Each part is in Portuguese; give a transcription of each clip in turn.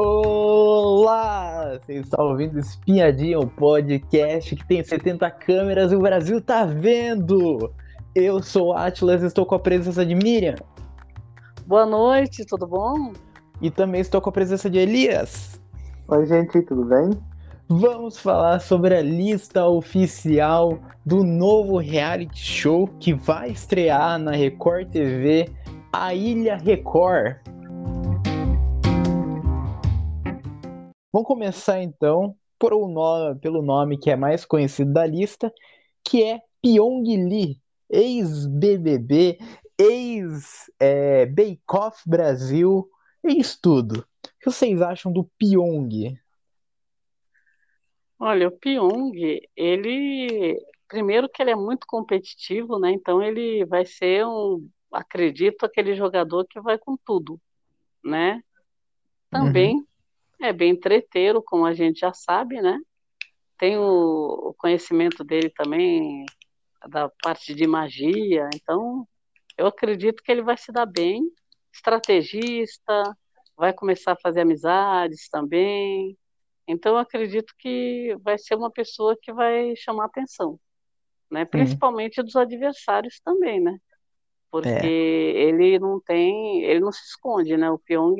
Olá, você está ouvindo Espiadinha, um podcast que tem 70 câmeras e o Brasil tá vendo. Eu sou Athilas e estou com a presença de Mirian. Boa noite, tudo bom? E também estou com a presença de Elias. Oi gente, tudo bem? Vamos falar sobre a lista oficial do novo reality show que vai estrear na Record TV, A Ilha Record. Vamos começar então pelo nome que é mais conhecido da lista, que é Pyong Lee, ex-BBB, ex-Bake Off Brasil, ex-tudo. O que vocês acham do Pyong? Olha, o Pyong, ele... Primeiro que ele é muito competitivo, né? Então ele vai ser acredito, aquele jogador que vai com tudo, né? Também... Uhum. É bem treteiro, como a gente já sabe, né? Tem o conhecimento dele também, da parte de magia. Então, eu acredito que ele vai se dar bem. Estrategista, vai começar a fazer amizades também. Então, eu acredito que vai ser uma pessoa que vai chamar atenção, né? Principalmente dos adversários também, né? Porque ele não se esconde, né? O Pyong,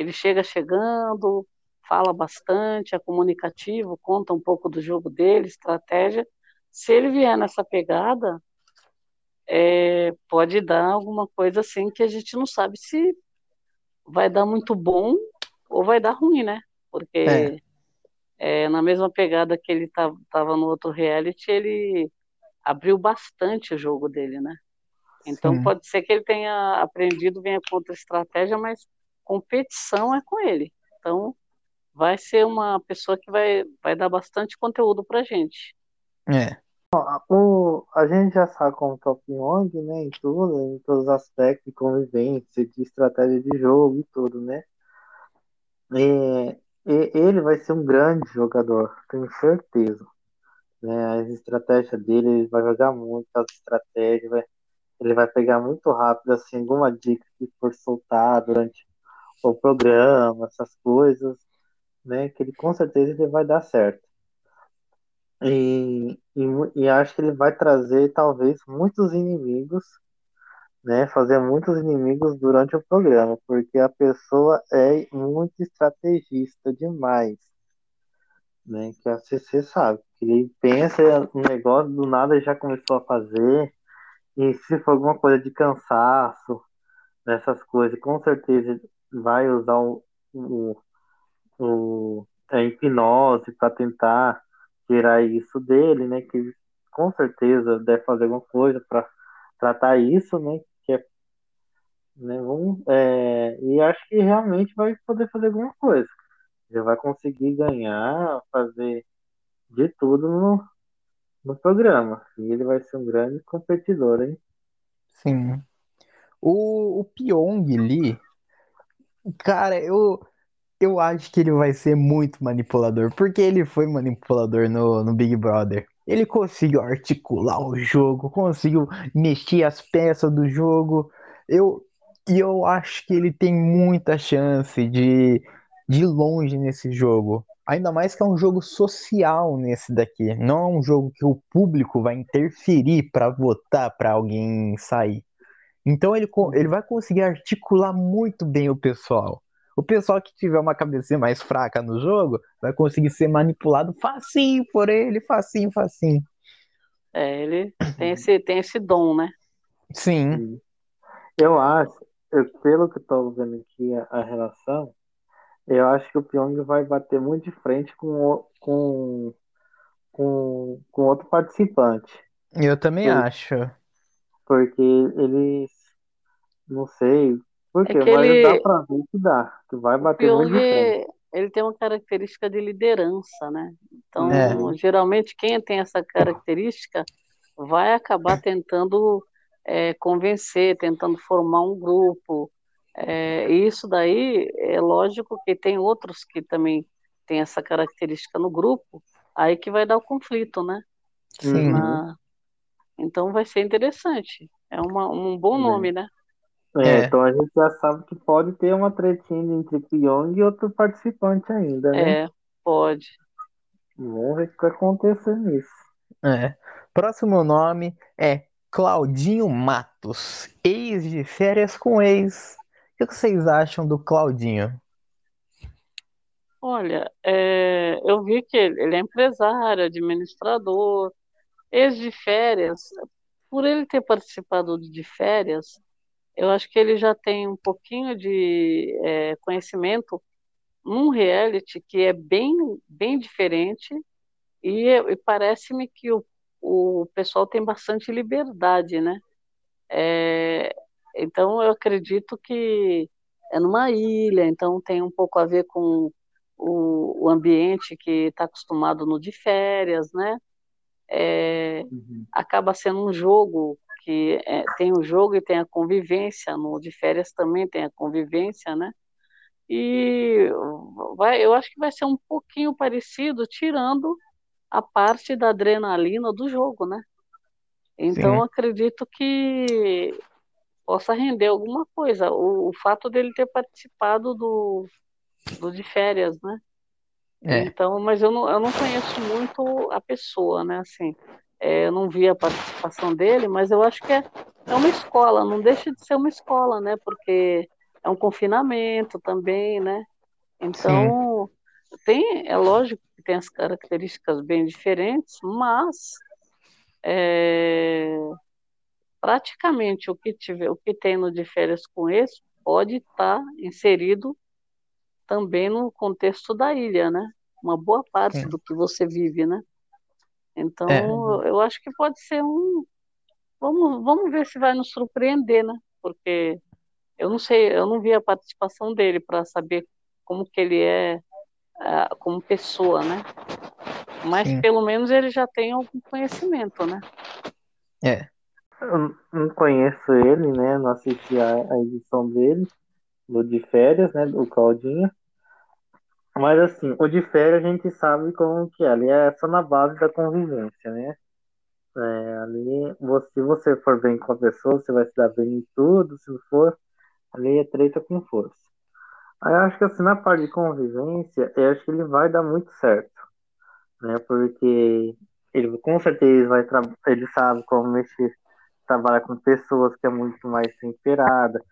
ele chega chegando, fala bastante, é comunicativo, conta um pouco do jogo dele, estratégia. Se ele vier nessa pegada, pode dar alguma coisa assim que a gente não sabe se vai dar muito bom ou vai dar ruim, né? Porque na mesma pegada que ele estava no outro reality, ele abriu bastante o jogo dele, né? Então pode ser que ele tenha aprendido, venha com outra estratégia, mas competição é com ele. Então, vai ser uma pessoa que vai dar bastante conteúdo pra gente. A gente já sabe como que é o Pyong, né? Em todos os aspectos de convivência, de estratégia de jogo e tudo, né? Ele vai ser um grande jogador, tenho certeza. Né? As estratégias dele, ele vai jogar muito, as estratégias, ele vai pegar muito rápido, assim, alguma dica que for soltar durante o programa, essas coisas, né, que ele com certeza ele vai dar certo. E acho que ele vai trazer, talvez, muitos inimigos, né, fazer muitos inimigos durante o programa, porque a pessoa é muito estrategista demais, né, que a CC sabe, que ele pensa um negócio, do nada já começou a fazer, e se for alguma coisa de cansaço, essas coisas, com certeza vai usar a hipnose para tentar tirar isso dele, né? Que com certeza deve fazer alguma coisa para tratar isso, né? E acho que realmente vai poder fazer alguma coisa. Ele vai conseguir ganhar, fazer de tudo no programa. E ele vai ser um grande competidor, hein? Sim. O Pyong Lee... Cara, eu acho que ele vai ser muito manipulador, porque ele foi manipulador no Big Brother. Ele conseguiu articular o jogo, conseguiu mexer as peças do jogo. E eu acho que ele tem muita chance de ir longe nesse jogo. Ainda mais que é um jogo social nesse daqui. Não é um jogo que o público vai interferir para votar para alguém sair. Então ele vai conseguir articular muito bem o pessoal. O pessoal que tiver uma cabecinha mais fraca no jogo vai conseguir ser manipulado facinho por ele, facinho, facinho. Ele tem esse dom, né? Sim. Eu acho, pelo que eu tô vendo aqui a relação, eu acho que o Pyong vai bater muito de frente com outro participante. Eu também acho. Porque eles... Não sei. Porque vai dar pra ver que dá. Que vai bater muito bem. Ele tem uma característica de liderança, né? Então, geralmente, quem tem essa característica vai acabar tentando convencer, tentando formar um grupo. E isso daí, é lógico que tem outros que também têm essa característica no grupo, aí que vai dar o conflito, né? Sim. Então vai ser interessante. É um bom nome, né? Então a gente já sabe que pode ter uma tretinha entre Pyong e outro participante ainda, né? É, pode. Vamos ver o que acontece nisso. É. Próximo nome é Claudinho Matos, ex de Férias com Ex. O que vocês acham do Claudinho? Olha, eu vi que ele é empresário, administrador, ex de Férias. Por ele ter participado de Férias, eu acho que ele já tem um pouquinho de conhecimento num reality que é bem, bem diferente e parece-me que o pessoal tem bastante liberdade, né? Então, eu acredito que é numa ilha, então tem um pouco a ver com o ambiente que está acostumado no de Férias, né? Acaba sendo um jogo que tem o jogo e tem a convivência, no de Férias também tem a convivência, né? E eu acho que vai ser um pouquinho parecido, tirando a parte da adrenalina do jogo, né? Então, sim, acredito que possa render alguma coisa. O fato dele ter participado do de Férias, né? Então, mas eu não conheço muito a pessoa, né? Assim, eu não vi a participação dele, mas eu acho que é uma escola, não deixa de ser uma escola, né? Porque é um confinamento também, né? Então, é lógico que tem as características bem diferentes, mas praticamente o que tem no de Férias com Ex pode estar inserido também no contexto da ilha, né? Uma boa parte do que você vive, né? Então, eu acho que pode ser um... Vamos ver se vai nos surpreender, né? Porque eu não sei, eu não vi a participação dele para saber como que ele é como pessoa, né? Mas, pelo menos, ele já tem algum conhecimento, né? Eu não conheço ele, né? Não assisti a edição dele, do de Férias, né? Do Claudinho. Mas, assim, o de Férias a gente sabe como que é. Ali é só na base da convivência, né? Ali, se você for bem com a pessoa, você vai se dar bem em tudo. Se não for, ali é treta com força. Aí eu acho que, assim, na parte de convivência, eu acho que ele vai dar muito certo, né? Porque ele, com certeza, ele sabe como mexer, trabalhar com pessoas que é muito mais temperada,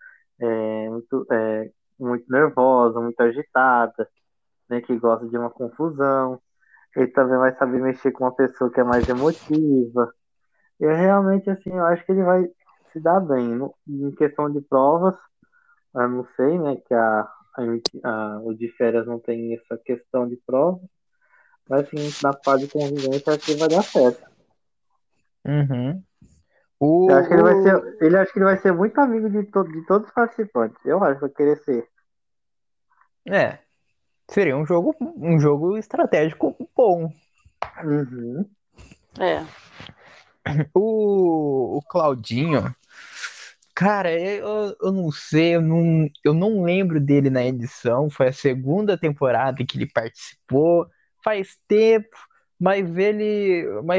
muito nervosa, muito agitada, né? Que gosta de uma confusão. Ele também vai saber mexer com uma pessoa que é mais emotiva. Eu realmente, assim, eu acho que ele vai se dar bem. Em questão de provas, eu não sei, né, que o de Férias não tem essa questão de prova, mas, assim, na parte de convivência, acho que vai dar certo. Eu acho que ele vai ser muito amigo de todos os participantes. Eu acho que vai querer ser. Seria um jogo estratégico bom. O Claudinho, cara, eu não sei, eu não lembro dele na edição. Foi a segunda temporada que ele participou. Faz tempo, mas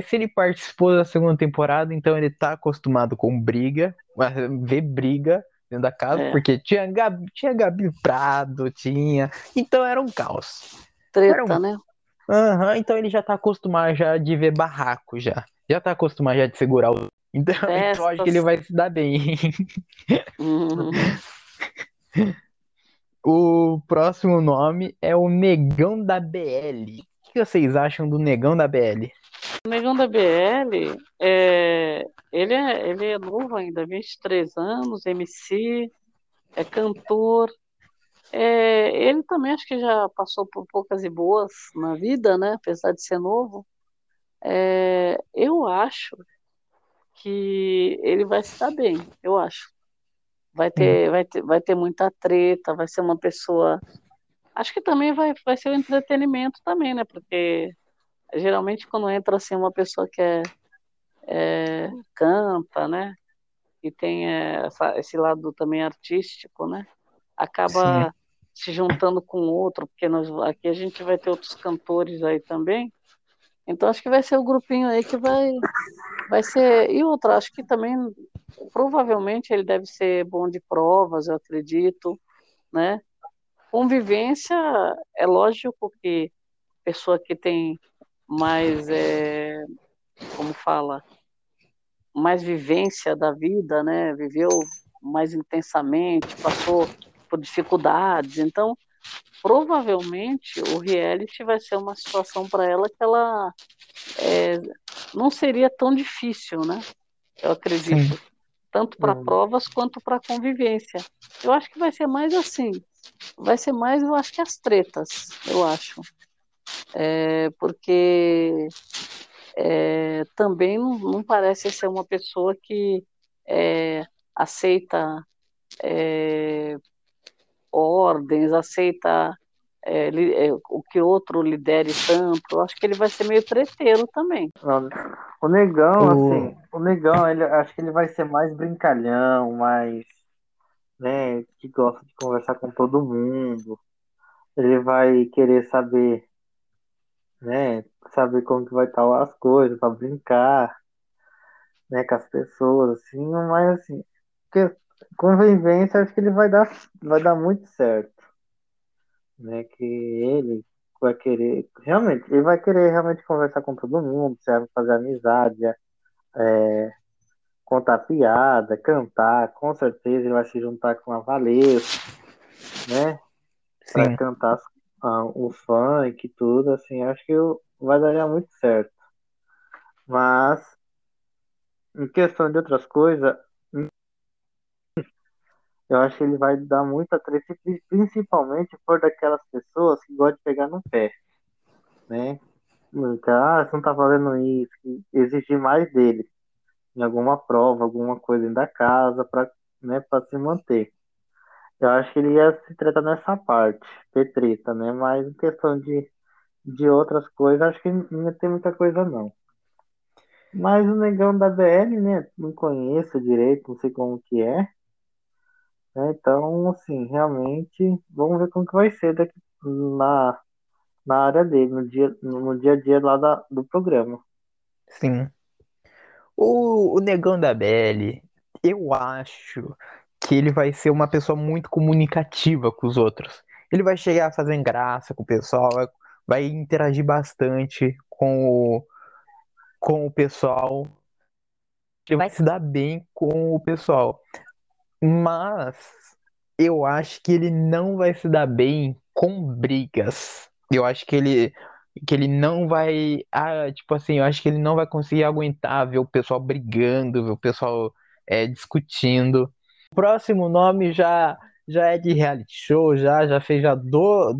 se ele participou da segunda temporada, então ele tá acostumado com briga, ver briga dentro da casa, porque tinha Gabi Prado, então era um caos. Treta, né? Então ele já tá acostumado já de ver barraco, já tá acostumado já de segurar o... Então acho que ele vai se dar bem. O próximo nome é o Negão da BL. O que vocês acham do Negão da BL? O Negão da BL, ele é novo ainda, 23 anos, MC, é cantor. Ele também acho que já passou por poucas e boas na vida, né? Apesar de ser novo. Eu acho que ele vai se dar bem, eu acho. Vai ter muita treta, vai ser uma pessoa... Acho que também vai ser o entretenimento também, né? Porque geralmente quando entra assim uma pessoa que canta, né? E tem esse lado também artístico, né? Acaba se juntando com outro, porque aqui a gente vai ter outros cantores aí também. Então acho que vai ser o grupinho aí que vai ser... E outra, acho que também Provavelmente ele deve ser bom de provas, eu acredito, né? Convivência, é lógico que pessoa que tem mais, como fala, mais vivência da vida, né? Viveu mais intensamente, passou por dificuldades, então provavelmente o reality vai ser uma situação para ela que ela não seria tão difícil, né? Eu acredito. Sim. Tanto para provas quanto para convivência. Eu acho que vai ser mais assim. Vai ser mais, eu acho que as tretas, eu acho. Porque também não parece ser uma pessoa que aceita ordens, aceita o que outro lidere tanto. Eu acho que ele vai ser meio treteiro também. O Negão, assim, o Negão, ele, acho que ele vai ser mais brincalhão, mais, né, que gosta de conversar com todo mundo. Ele vai querer saber, né, saber como que vai estar as coisas, pra brincar, né, com as pessoas, assim, mas, assim, porque convivência, acho que ele vai dar muito certo. Né, que ele vai querer realmente, conversar com todo mundo, fazer amizade, contar piada, cantar, com certeza ele vai se juntar com a Valesca, né? Para cantar o funk e tudo, assim, acho que vai dar muito certo. Mas em questão de outras coisas, eu acho que ele vai dar muita treta, principalmente por daquelas pessoas que gostam de pegar no pé, né? Você não tá fazendo isso, exigir mais dele em alguma prova, alguma coisa da casa, para, né, se manter. Eu acho que ele ia se tratar nessa parte, ter treta, né? Mas em questão de outras coisas, acho que não tem muita coisa, não. Mas o Negão da BL, né? Não conheço direito, não sei como que é. Então, assim, realmente, vamos ver como que vai ser daqui na área dele, no dia a dia lá do programa. Sim. O Negão da BL, eu acho que ele vai ser uma pessoa muito comunicativa com os outros. Ele vai chegar fazendo graça com o pessoal, vai interagir bastante com o pessoal. Ele vai se dar bem com o pessoal. Mas eu acho que ele não vai se dar bem com brigas. Eu acho que ele não vai... tipo assim, eu acho que ele não vai conseguir aguentar ver o pessoal brigando, ver o pessoal discutindo. O próximo nome já é de reality show, já fez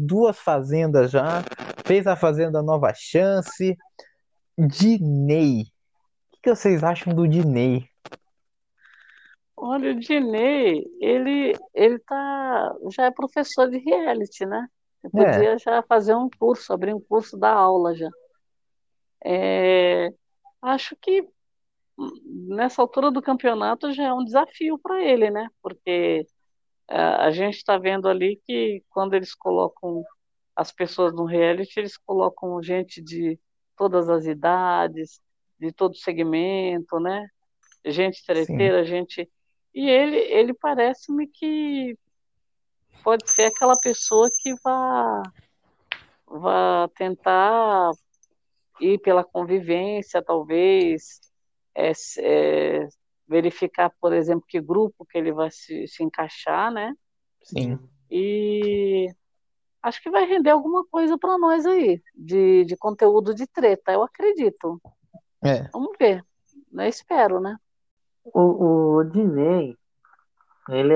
duas fazendas já. Fez a Fazenda Nova Chance. Dinei. O que vocês acham do Dinei? Olha, o Dinei, ele tá, já é professor de reality, né? Ele podia já fazer um curso, abrir um curso, dar aula já. Acho que nessa altura do campeonato já é um desafio para ele, né? Porque a gente está vendo ali que quando eles colocam as pessoas no reality, eles colocam gente de todas as idades, de todo segmento, né? Gente treteira, gente... E ele parece-me que pode ser aquela pessoa que vai tentar ir pela convivência, talvez, verificar, por exemplo, que grupo que ele vai se encaixar, né? Sim. E acho que vai render alguma coisa para nós aí, de conteúdo de treta, eu acredito. Vamos ver. Eu espero, né? O Dinei, ele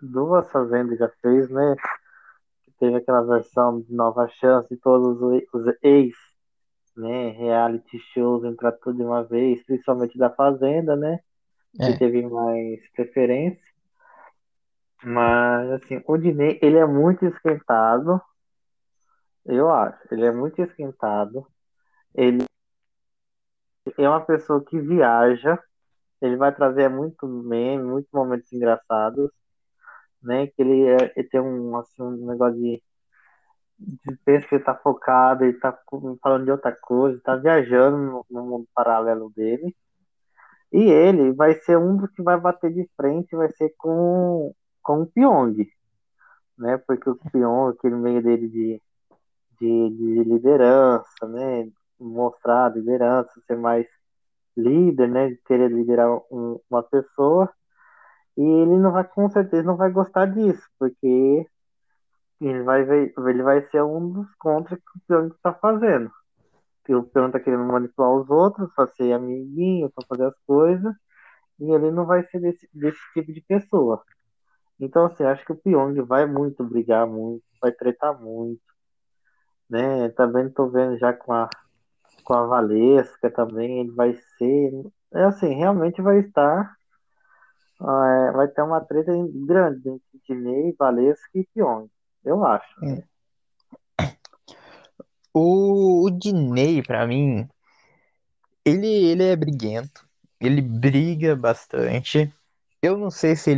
duas fazendas já fez, né? Teve aquela versão de Nova Chance, todos os ex, né? Reality shows, entrar tudo de uma vez, principalmente da Fazenda, né? Que teve mais preferência. Mas, assim, o Dinei, ele é muito esquentado, eu acho. Ele é muito esquentado. Ele é uma pessoa que viaja. Ele vai trazer muito meme, muitos momentos engraçados, né? Que ele tem um negócio de pensa que ele tá focado, ele tá falando de outra coisa, ele tá viajando no mundo paralelo dele. E ele vai ser um dos que vai bater de frente, vai ser com o Pyong, né? Porque o Pyong, aquele meio dele de liderança, né? Mostrar a liderança, ser mais líder, né? De querer liderar uma pessoa. E ele não vai, com certeza, não vai gostar disso, porque ele vai ser um dos contras que o Pyong está fazendo. Que o Pyong tá querendo manipular os outros, pra ser amiguinho, pra fazer as coisas, e ele não vai ser desse tipo de pessoa. Então, assim, acho que o Pyong vai muito brigar muito, vai tretar muito, né? Também tô vendo já com a Valesca também, ele vai ser... É assim, realmente vai estar... vai ter uma treta grande entre Dinei, Valesca e Pyong, eu acho, né? O Dinei, pra mim, ele é briguento, ele briga bastante. Eu não sei se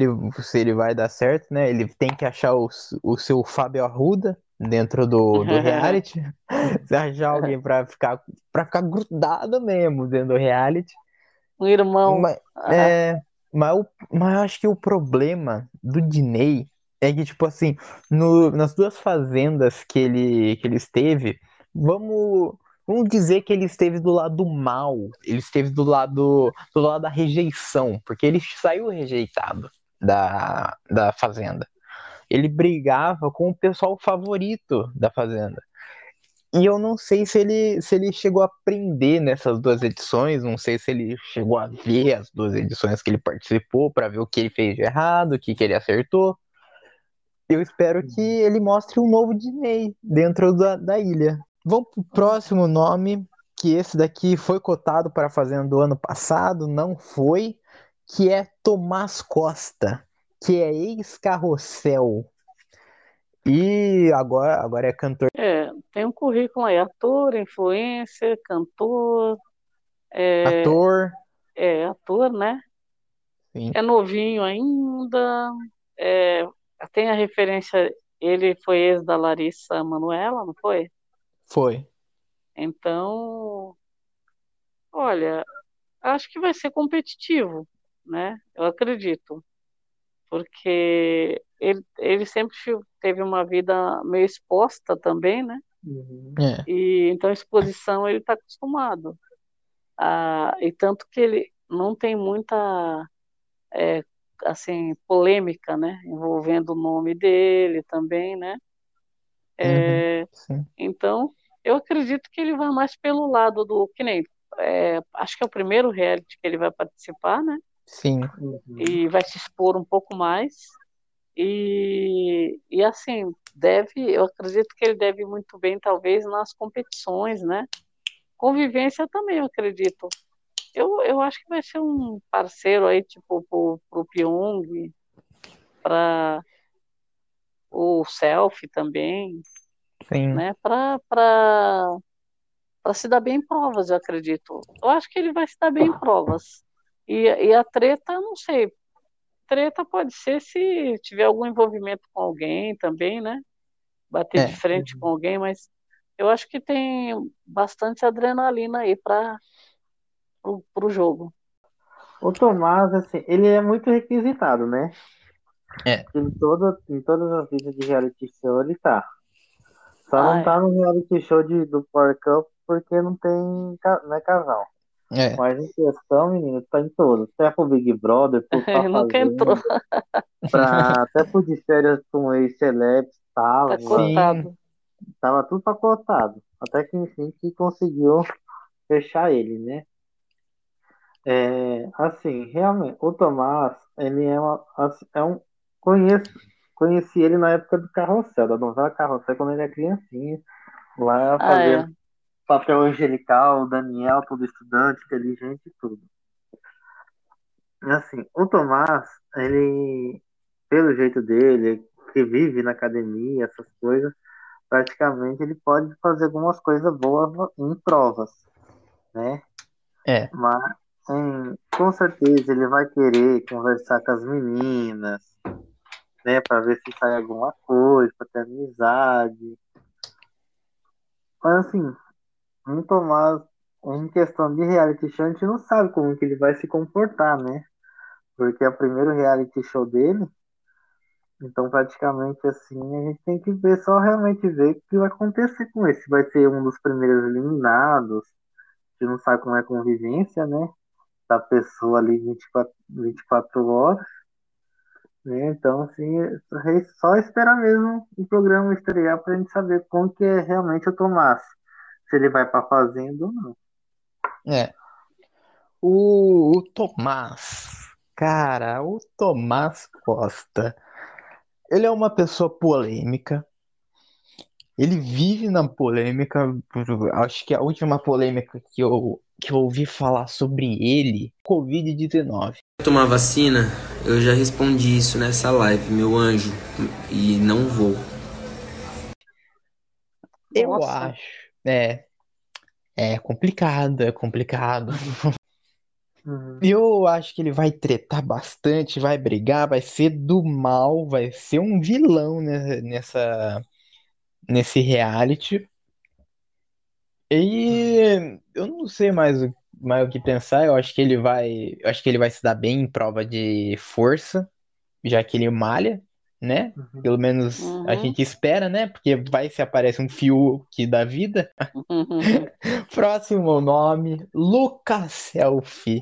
ele vai dar certo, né? Ele tem que achar o seu Fábio Arruda dentro do reality. Se achar alguém pra ficar grudado mesmo dentro do reality. O irmão. Mas eu acho que o problema do Dinei é que, tipo assim, nas duas fazendas que ele esteve... Vamos dizer que ele esteve do lado mal, ele esteve do lado da rejeição, porque ele saiu rejeitado da fazenda. Ele brigava com o pessoal favorito da fazenda. E eu não sei se ele chegou a aprender nessas duas edições, não sei se ele chegou a ver as duas edições que ele participou para ver o que ele fez de errado, o que ele acertou. Eu espero que ele mostre um novo Dinei dentro da ilha. Vamos pro próximo nome, que esse daqui foi cotado para a Fazenda do ano passado, não foi, que é Tomás Costa, que é ex-Carrossel. E agora é cantor. É, tem um currículo aí, ator, influencer, cantor. Ator. É, ator, né? Sim. É novinho ainda, tem a referência, ele foi ex da Larissa Manuela, não foi? Foi. Então, olha, acho que vai ser competitivo, né? Eu acredito. Porque ele sempre teve uma vida meio exposta também, né? Uhum. É. E então, exposição ele está acostumado. E tanto que ele não tem muita polêmica, né? Envolvendo o nome dele também, né? Então, eu acredito que ele vai mais pelo lado do... Que nem, acho que é o primeiro reality que ele vai participar, né? Sim. E vai se expor um pouco mais. E assim, eu acredito que ele deve muito bem, talvez, nas competições, né? Convivência também, eu acredito. Eu acho que vai ser um parceiro aí, tipo, pro Pyong, para o Selfie também, sim, né? Para se dar bem em provas, eu acredito. Eu acho que ele vai se dar bem em provas. E a treta, não sei. Treta pode ser se tiver algum envolvimento com alguém também, né? Bater de frente com alguém, mas eu acho que tem bastante adrenalina aí para o jogo. O Tomás, assim, ele é muito requisitado, né? É. Em todas as listas de reality show ele tá. Só não tá no reality show do Power Couple porque não é casal. É. Mas em questão, menino, tá em todos. Até pro Big Brother, pro Fazenda, até pro De Férias com Ex, Celebs, tava. Tá cotado. Tava tudo pacotado. Até que enfim que conseguiu fechar ele, né? Assim, realmente, o Tomás, ele conheci ele na época do Carrossel, da novela Carrossel, quando ele era criancinha, lá fazendo papel angelical, Daniel, todo estudante, inteligente e tudo. Assim, o Tomás, ele, pelo jeito dele, que vive na academia, essas coisas, praticamente ele pode fazer algumas coisas boas em provas, né? É. Mas, com certeza ele vai querer conversar com as meninas, né, pra ver se sai alguma coisa, pra ter amizade. Mas assim, o Tomás Em questão de reality show, a gente não sabe como que ele vai se comportar, né? Porque é o primeiro reality show dele. Então, praticamente, assim, a gente tem que ver, só realmente ver o que vai acontecer com ele. Se vai ser um dos primeiros eliminados, a gente não sabe como é a convivência, né? Da pessoa ali 24 horas. Né? Então, assim, é só esperar mesmo o programa estrear pra gente saber como que é realmente o Tomás. Se ele vai pra Fazenda ou não. É. O Tomás... Cara, o Tomás Costa... Ele é uma pessoa polêmica. Ele vive na polêmica. Acho que a última polêmica que eu ouvi falar sobre ele, Covid-19. Vou tomar vacina? Eu já respondi isso nessa live, meu anjo. E não vou. Eu acho. É complicado, é complicado. Eu acho que ele vai tretar bastante, vai brigar, vai ser do mal, vai ser um vilão nesse reality. E eu não sei mais o que pensar. Eu acho que ele vai se dar bem em prova de força, já que ele malha, né? Pelo menos a gente espera, né? Porque vai se aparece um fio que dá vida. Próximo nome, Lucas Selfie.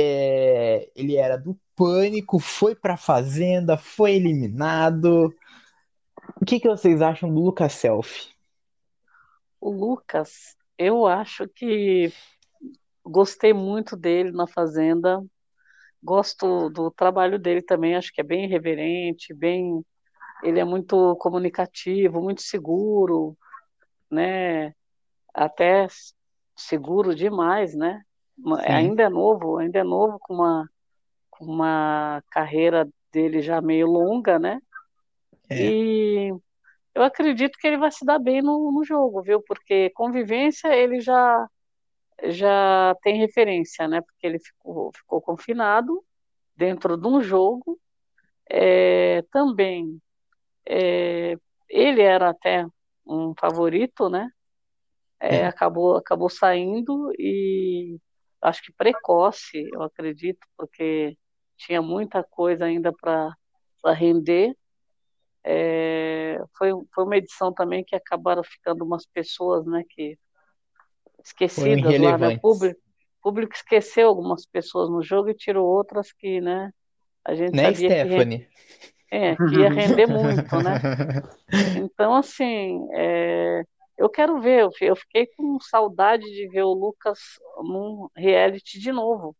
Ele era do Pânico, foi pra Fazenda, foi eliminado. O que vocês acham do Lucas Selfie? O Lucas, eu acho que gostei muito dele na Fazenda. Gosto do trabalho dele também, acho que é bem irreverente, bem... Ele é muito comunicativo, muito seguro, né? Até seguro demais, né? Sim. Ainda é novo com uma carreira dele já meio longa, né? É. E eu acredito que ele vai se dar bem no jogo, viu? Porque convivência ele já tem referência, né? Porque ele ficou confinado dentro de um jogo. Ele era até um favorito, né? Acabou saindo e acho que precoce, eu acredito, porque tinha muita coisa ainda para render. Foi uma edição também que acabaram ficando umas pessoas, né, que esquecidas lá, né? O público esqueceu algumas pessoas no jogo e tirou outras que, né, a gente sabia Stephanie. Que ia render muito, né? Então, assim... Eu quero ver, eu fiquei com saudade de ver o Lucas num reality de novo,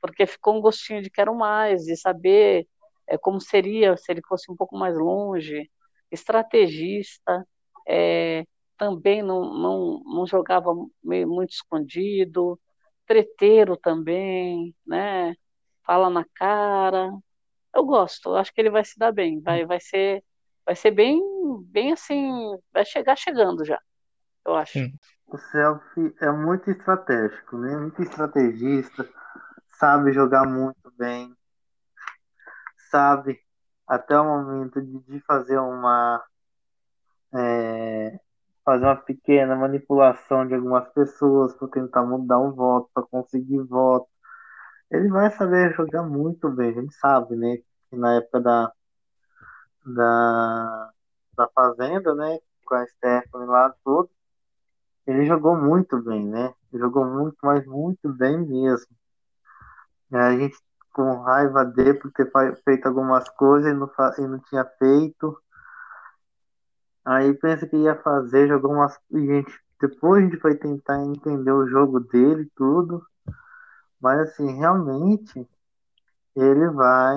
porque ficou um gostinho de quero mais, de saber como seria se ele fosse um pouco mais longe, estrategista, também não jogava muito escondido, treteiro também, né? Fala na cara. Eu gosto, acho que ele vai se dar bem, vai ser bem assim, vai chegar chegando já. Eu acho. O Selfie é muito estratégico, né? Muito estrategista, sabe jogar muito bem, sabe até o momento de fazer uma pequena manipulação de algumas pessoas para tentar mudar um voto, para conseguir voto. Ele vai saber jogar muito bem, ele sabe, né? Que na época da Fazenda, né, com a Stephanie lá todo, ele jogou muito bem, né? Ele jogou muito, mas muito bem mesmo. A gente com raiva dele por ter feito algumas coisas e não tinha feito. Aí pensa que ia fazer, jogou umas... Depois a gente foi tentar entender o jogo dele e tudo. Mas assim, realmente ele vai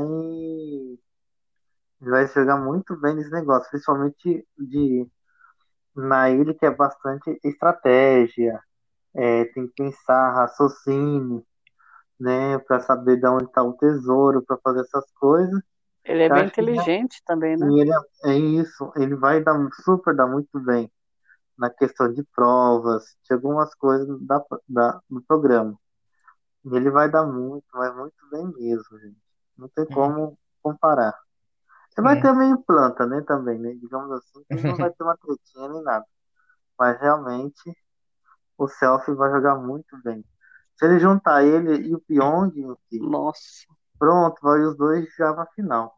jogar muito bem nesse negócio, principalmente na ilha, que é bastante estratégia, tem que pensar, raciocínio, né, para saber de onde está o tesouro, para fazer essas coisas. Ele é bem inteligente também, né? E ele vai dar muito bem na questão de provas, de algumas coisas do programa. E ele vai dar muito, mas muito bem mesmo, gente. Não tem como comparar. Você vai ter meio planta, né, também, né? Digamos assim, que não vai ter uma tretinha nem nada. Mas, realmente, o o Selfie vai jogar muito bem. Se ele juntar ele e o Pyong, meu filho, nossa, pronto, vai os dois já na final.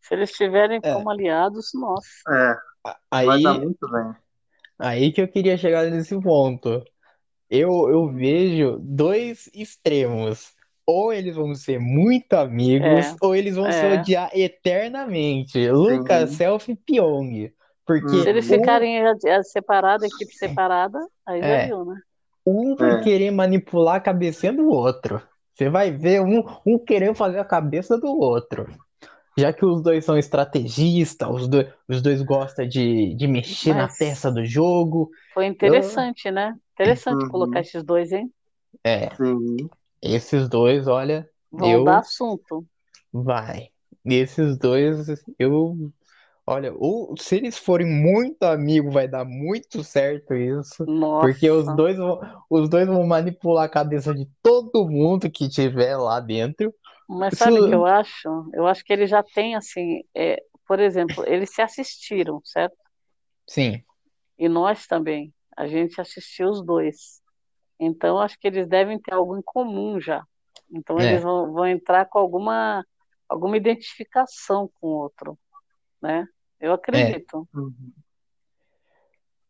Se eles estiverem como aliados, nossa. É, aí, vai dar muito bem. Aí que eu queria chegar nesse ponto. Eu vejo dois extremos. Ou eles vão ser muito amigos, ou eles vão se odiar eternamente. Sim. Lucas, Selfie e Pyong. Porque se eles ficarem separados, equipe separada, aí já viu, né? Um vai querer manipular a cabeça do outro. Você vai ver um querer fazer a cabeça do outro. Já que os dois são estrategistas, os dois gostam de mexer na peça do jogo. Foi interessante, né? Interessante colocar esses dois, hein? É. Sim. Esses dois, olha... Vão dar assunto. Vai. Esses dois, olha, ou se eles forem muito amigos, vai dar muito certo isso. Nossa. Porque os dois vão manipular a cabeça de todo mundo que tiver lá dentro. Mas sabe o que eu acho? Eu acho que ele já tem, assim... por exemplo, eles se assistiram, certo? Sim. E nós também. A gente assistiu os dois. Então, acho que eles devem ter algo em comum já. Então, eles vão entrar com alguma identificação com o outro, né? Eu acredito. É. Uhum.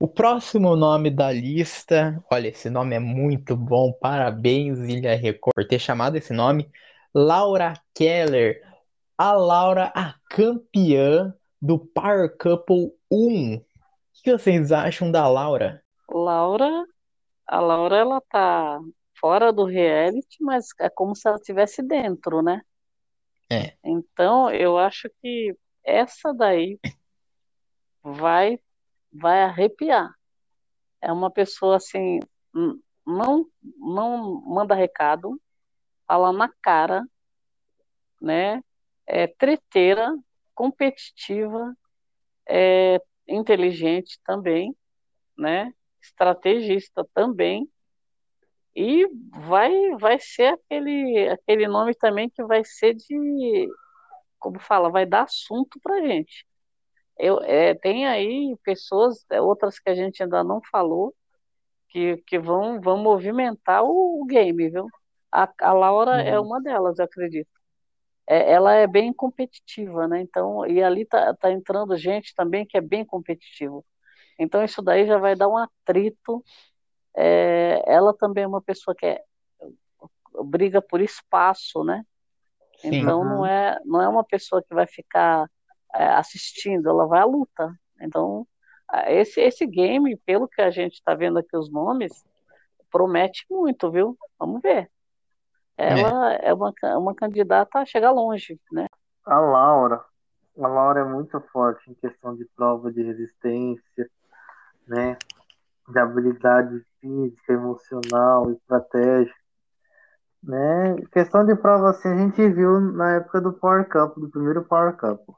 O próximo nome da lista... Olha, esse nome é muito bom. Parabéns, Ilha Record, por ter chamado esse nome. Laura Keller. A Laura, a campeã do Power Couple 1. O que vocês acham da Laura? A Laura, ela tá fora do reality, mas é como se ela estivesse dentro, né? É. Então, eu acho que essa daí vai arrepiar. É uma pessoa, assim, não manda recado, fala na cara, né? É treteira, competitiva, é inteligente também, né? Estrategista também, e vai ser aquele nome também que vai ser de, como fala, vai dar assunto pra gente. Tem aí pessoas, outras que a gente ainda não falou, que vão movimentar o game, viu? A Laura é uma delas, eu acredito. Ela é bem competitiva, né? Então, e ali tá entrando gente também que é bem competitiva. Então, isso daí já vai dar um atrito. Ela também é uma pessoa que briga por espaço, né? Sim, então, não é uma pessoa que vai ficar assistindo, ela vai à luta. Então, esse game, pelo que a gente está vendo aqui os nomes, promete muito, viu? Vamos ver. Ela é uma candidata a chegar longe, né? A Laura é muito forte em questão de prova de resistência, né? De habilidade física, emocional, estratégia, né? Em questão de prova, assim, a gente viu na época do Power Couple, do primeiro Power Couple.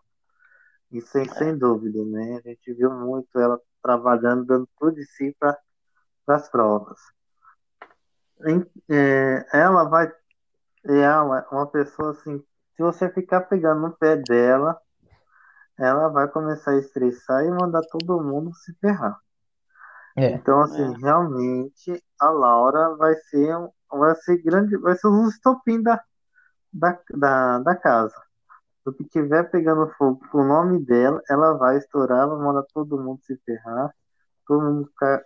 Isso aí, sem dúvida, né? A gente viu muito ela trabalhando, dando tudo de si para as provas. Ela é uma pessoa, assim, se você ficar pegando no pé dela, ela vai começar a estressar e mandar todo mundo se ferrar. Então, assim, realmente, a Laura vai ser grande, vai ser um estopim da casa. O que tiver pegando fogo com o nome dela, ela vai estourar, vai mandar todo mundo se ferrar, todo mundo ficar...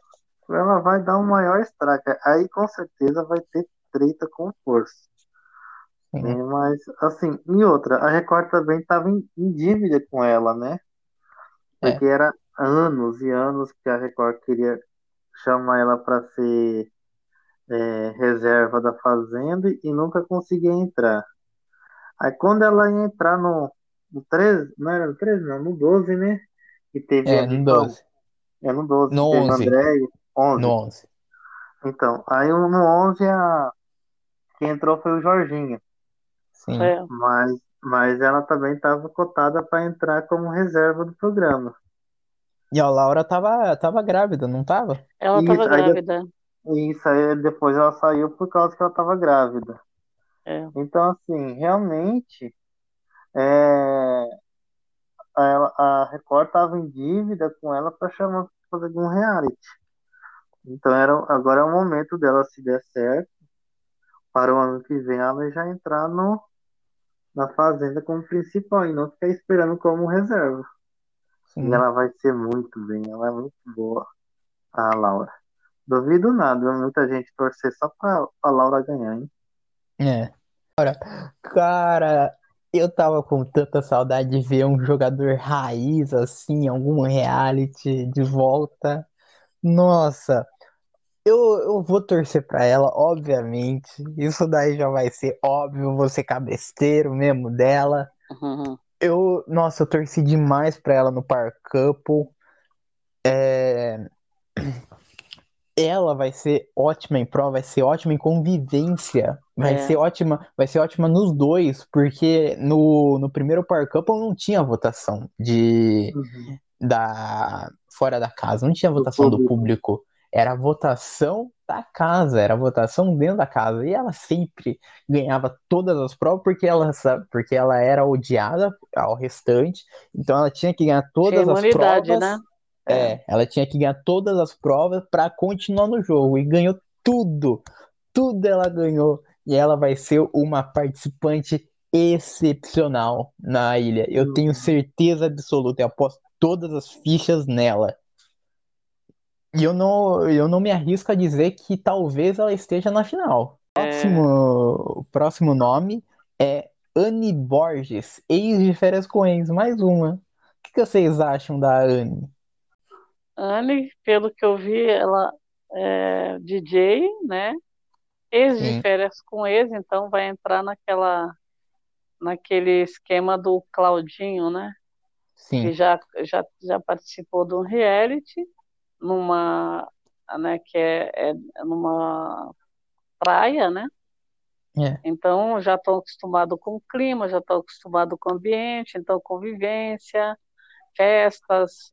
Ela vai dar um maior estraga. Aí, com certeza, vai ter treta com força. Mas, assim, e outra, a Record também estava em dívida com ela, né? Porque era anos e anos que a Record queria chamar ela para ser reserva da Fazenda e nunca conseguia entrar. Aí, quando ela ia entrar no 13, não era no 13, não, no 12, né? Que teve no 12. No 12, no 11. André, 11. No 11. Então, aí no 11 quem entrou foi o Jorginho. Sim. Mas ela também estava cotada para entrar como reserva do programa. E a Laura estava grávida, não estava? Ela estava grávida. Isso, aí depois ela saiu por causa que ela estava grávida. Então, assim, realmente, a Record estava em dívida com ela para chamar para fazer um reality. Então agora é o momento dela, se der certo, para o ano que vem ela já entrar na Fazenda como principal e não ficar esperando como reserva. Sim. E ela vai ser muito bem, ela é muito boa, a Laura. Duvido nada, muita gente torcer só pra a Laura ganhar, hein? É. Cara, eu tava com tanta saudade de ver um jogador raiz, assim, algum reality de volta. Nossa, eu vou torcer pra ela, obviamente. Isso daí já vai ser óbvio, vou ser cabesteiro mesmo dela. Uhum. Nossa, eu torci demais pra ela no Power Couple. Ela vai ser ótima em prova, vai ser ótima em convivência, vai ser ótima nos dois, porque no primeiro Power Couple não tinha votação da fora da casa, não tinha votação do público, era a votação da casa, era a votação dentro da casa, e ela sempre ganhava todas as provas porque ela era odiada ao restante, então ela tinha que ganhar todas as provas, né? Ela tinha que ganhar todas as provas para continuar no jogo, e ganhou tudo ela ganhou, e ela vai ser uma participante excepcional na ilha, eu tenho certeza absoluta, eu aposto todas as fichas nela, e eu não me arrisco a dizer que talvez ela esteja na final. O próximo nome é Anne Borges, ex de Férias com Ex, mais uma. O que vocês acham da Anne? Anne, pelo que eu vi, ela é DJ, né? Ex de Férias com Ex, então vai entrar naquele esquema do Claudinho, né? Sim. Que já participou de um reality, numa praia, né? É. Então já estão acostumados com o clima, já estão acostumados com o ambiente, então convivência, festas,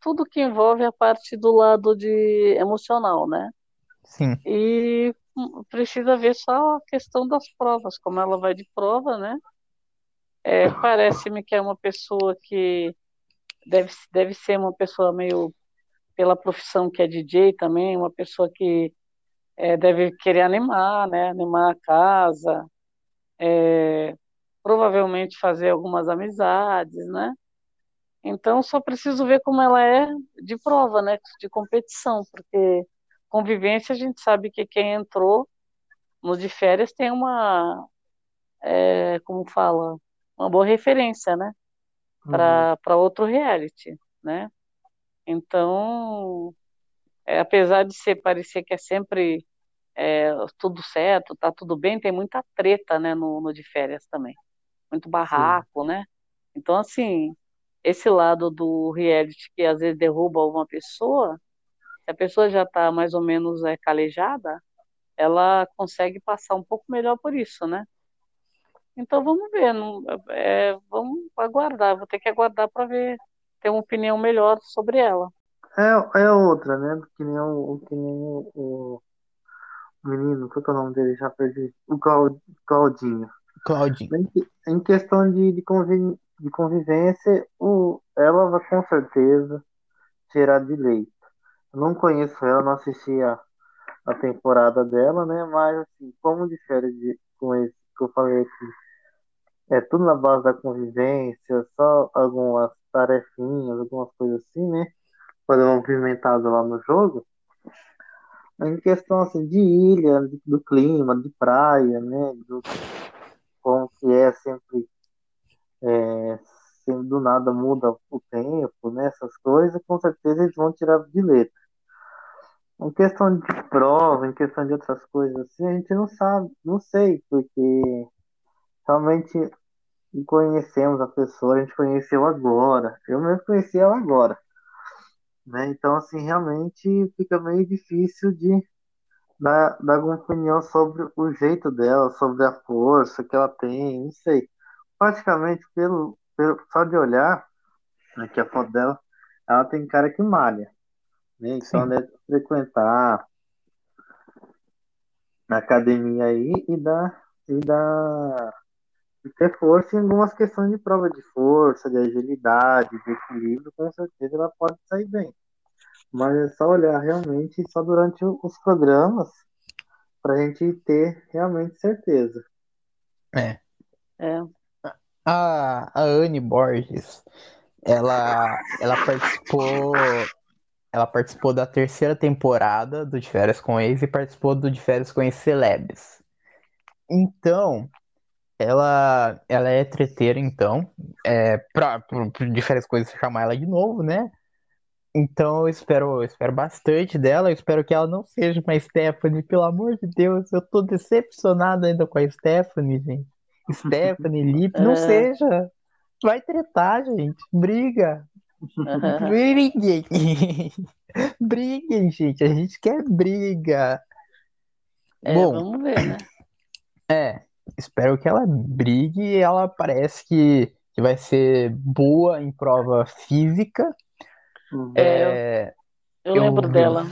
tudo que envolve a parte do lado de emocional, né? Sim. E precisa ver só a questão das provas, como ela vai de prova, né? Parece-me que é uma pessoa que deve ser uma pessoa meio, pela profissão que é DJ também, uma pessoa que deve querer animar, né? Animar a casa, provavelmente fazer algumas amizades, né? Então, só preciso ver como ela é de prova, né? De competição, porque convivência a gente sabe que quem entrou no de férias tem uma, uma boa referência, né? Para outro reality, né? Então, apesar de parecer que é sempre tudo certo, tá tudo bem, tem muita treta, né? No de férias também, muito barraco, Sim. né? Então, assim, esse lado do reality que às vezes derruba uma pessoa, se a pessoa já está mais ou menos calejada, ela consegue passar um pouco melhor por isso, né? Então vamos ver, vamos aguardar, vou ter que aguardar para ver, ter uma opinião melhor sobre ela. É outra, né? Que nem o menino, qual que é o nome dele? Já perdi. O Claudinho. Em questão de convivência, ela vai com certeza tirar de leito. Eu não conheço ela, não assisti a temporada dela, né? Mas, assim, como de férias com esse que eu falei aqui, é tudo na base da convivência, só algumas tarefinhas, algumas coisas assim, né? Para dar uma movimentada lá no jogo. Em questão, assim, de ilha, do clima, de praia, né? Como que é sempre. Sem do nada muda o tempo, né, essas coisas, com certeza eles vão tirar de letra. Em questão de prova, em questão de outras coisas assim, a gente não sabe, não sei, porque realmente conhecemos a pessoa, a gente conheceu agora, eu mesmo conheci ela agora, né, então assim, realmente fica meio difícil de dar alguma opinião sobre o jeito dela, sobre a força que ela tem, não sei. Praticamente, só de olhar aqui a foto dela, ela tem cara que malha, né? Então deve frequentar na academia aí e ter força em algumas questões de prova de força, de agilidade, de equilíbrio, com certeza ela pode sair bem. Mas é só olhar realmente só durante os programas pra gente ter realmente certeza. É. A Anne Borges, ela participou da terceira temporada do De Férias com Ex e participou do De Férias com Ex Celebs. Então, ela é treteira, então. Pra De Férias com Ex chamar ela de novo, né? Então eu espero bastante dela. Eu espero que ela não seja uma Stephanie. Pelo amor de Deus, eu tô decepcionado ainda com a Stephanie, gente. Stephanie, Lipe, não seja. Vai tretar, gente. Briga. Uhum. Briguem, gente. A gente quer briga. Bom, vamos ver, né? Espero que ela brigue. Ela parece que vai ser boa em prova física. Eu lembro dela.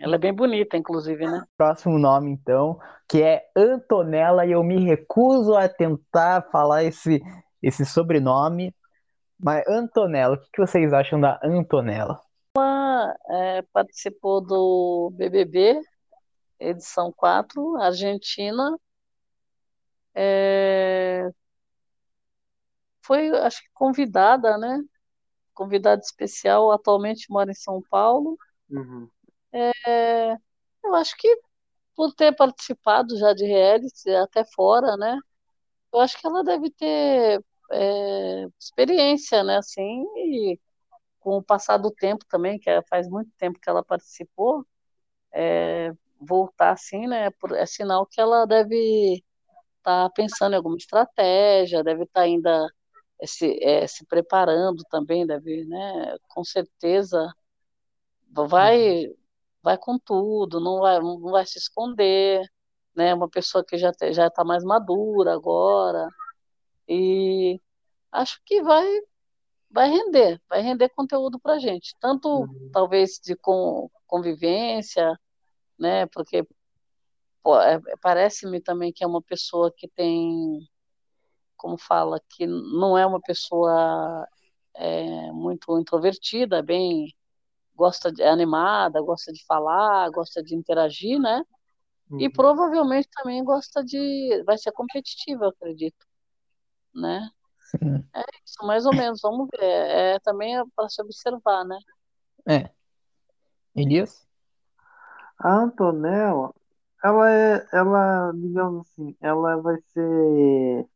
Ela é bem bonita, inclusive, né? Próximo nome, então, que é Antonella, e eu me recuso a tentar falar esse sobrenome. Mas Antonella, o que vocês acham da Antonella? Ela participou do BBB, edição 4, Argentina. Foi, acho que, convidada, né? Convidada especial, atualmente mora em São Paulo. Uhum. Eu acho que por ter participado já de reality, até fora, né? Eu acho que ela deve ter... experiência, né, assim, e com o passar do tempo também, que faz muito tempo que ela participou, voltar assim, né, é sinal que ela deve estar pensando em alguma estratégia, deve estar ainda se preparando também, deve, né, com certeza vai com tudo, não vai se esconder, né, uma pessoa que já está mais madura agora. E acho que vai render conteúdo pra gente, tanto talvez de convivência, né, porque parece-me também que é uma pessoa que tem, como fala, que não é uma pessoa muito introvertida, é animada, gosta de falar, gosta de interagir, né, e provavelmente também vai ser competitiva, eu acredito. Né? Sim. É isso, mais ou menos, vamos ver. Também é para se observar, né? Elias? A Antonella, ela, digamos assim, ela vai ser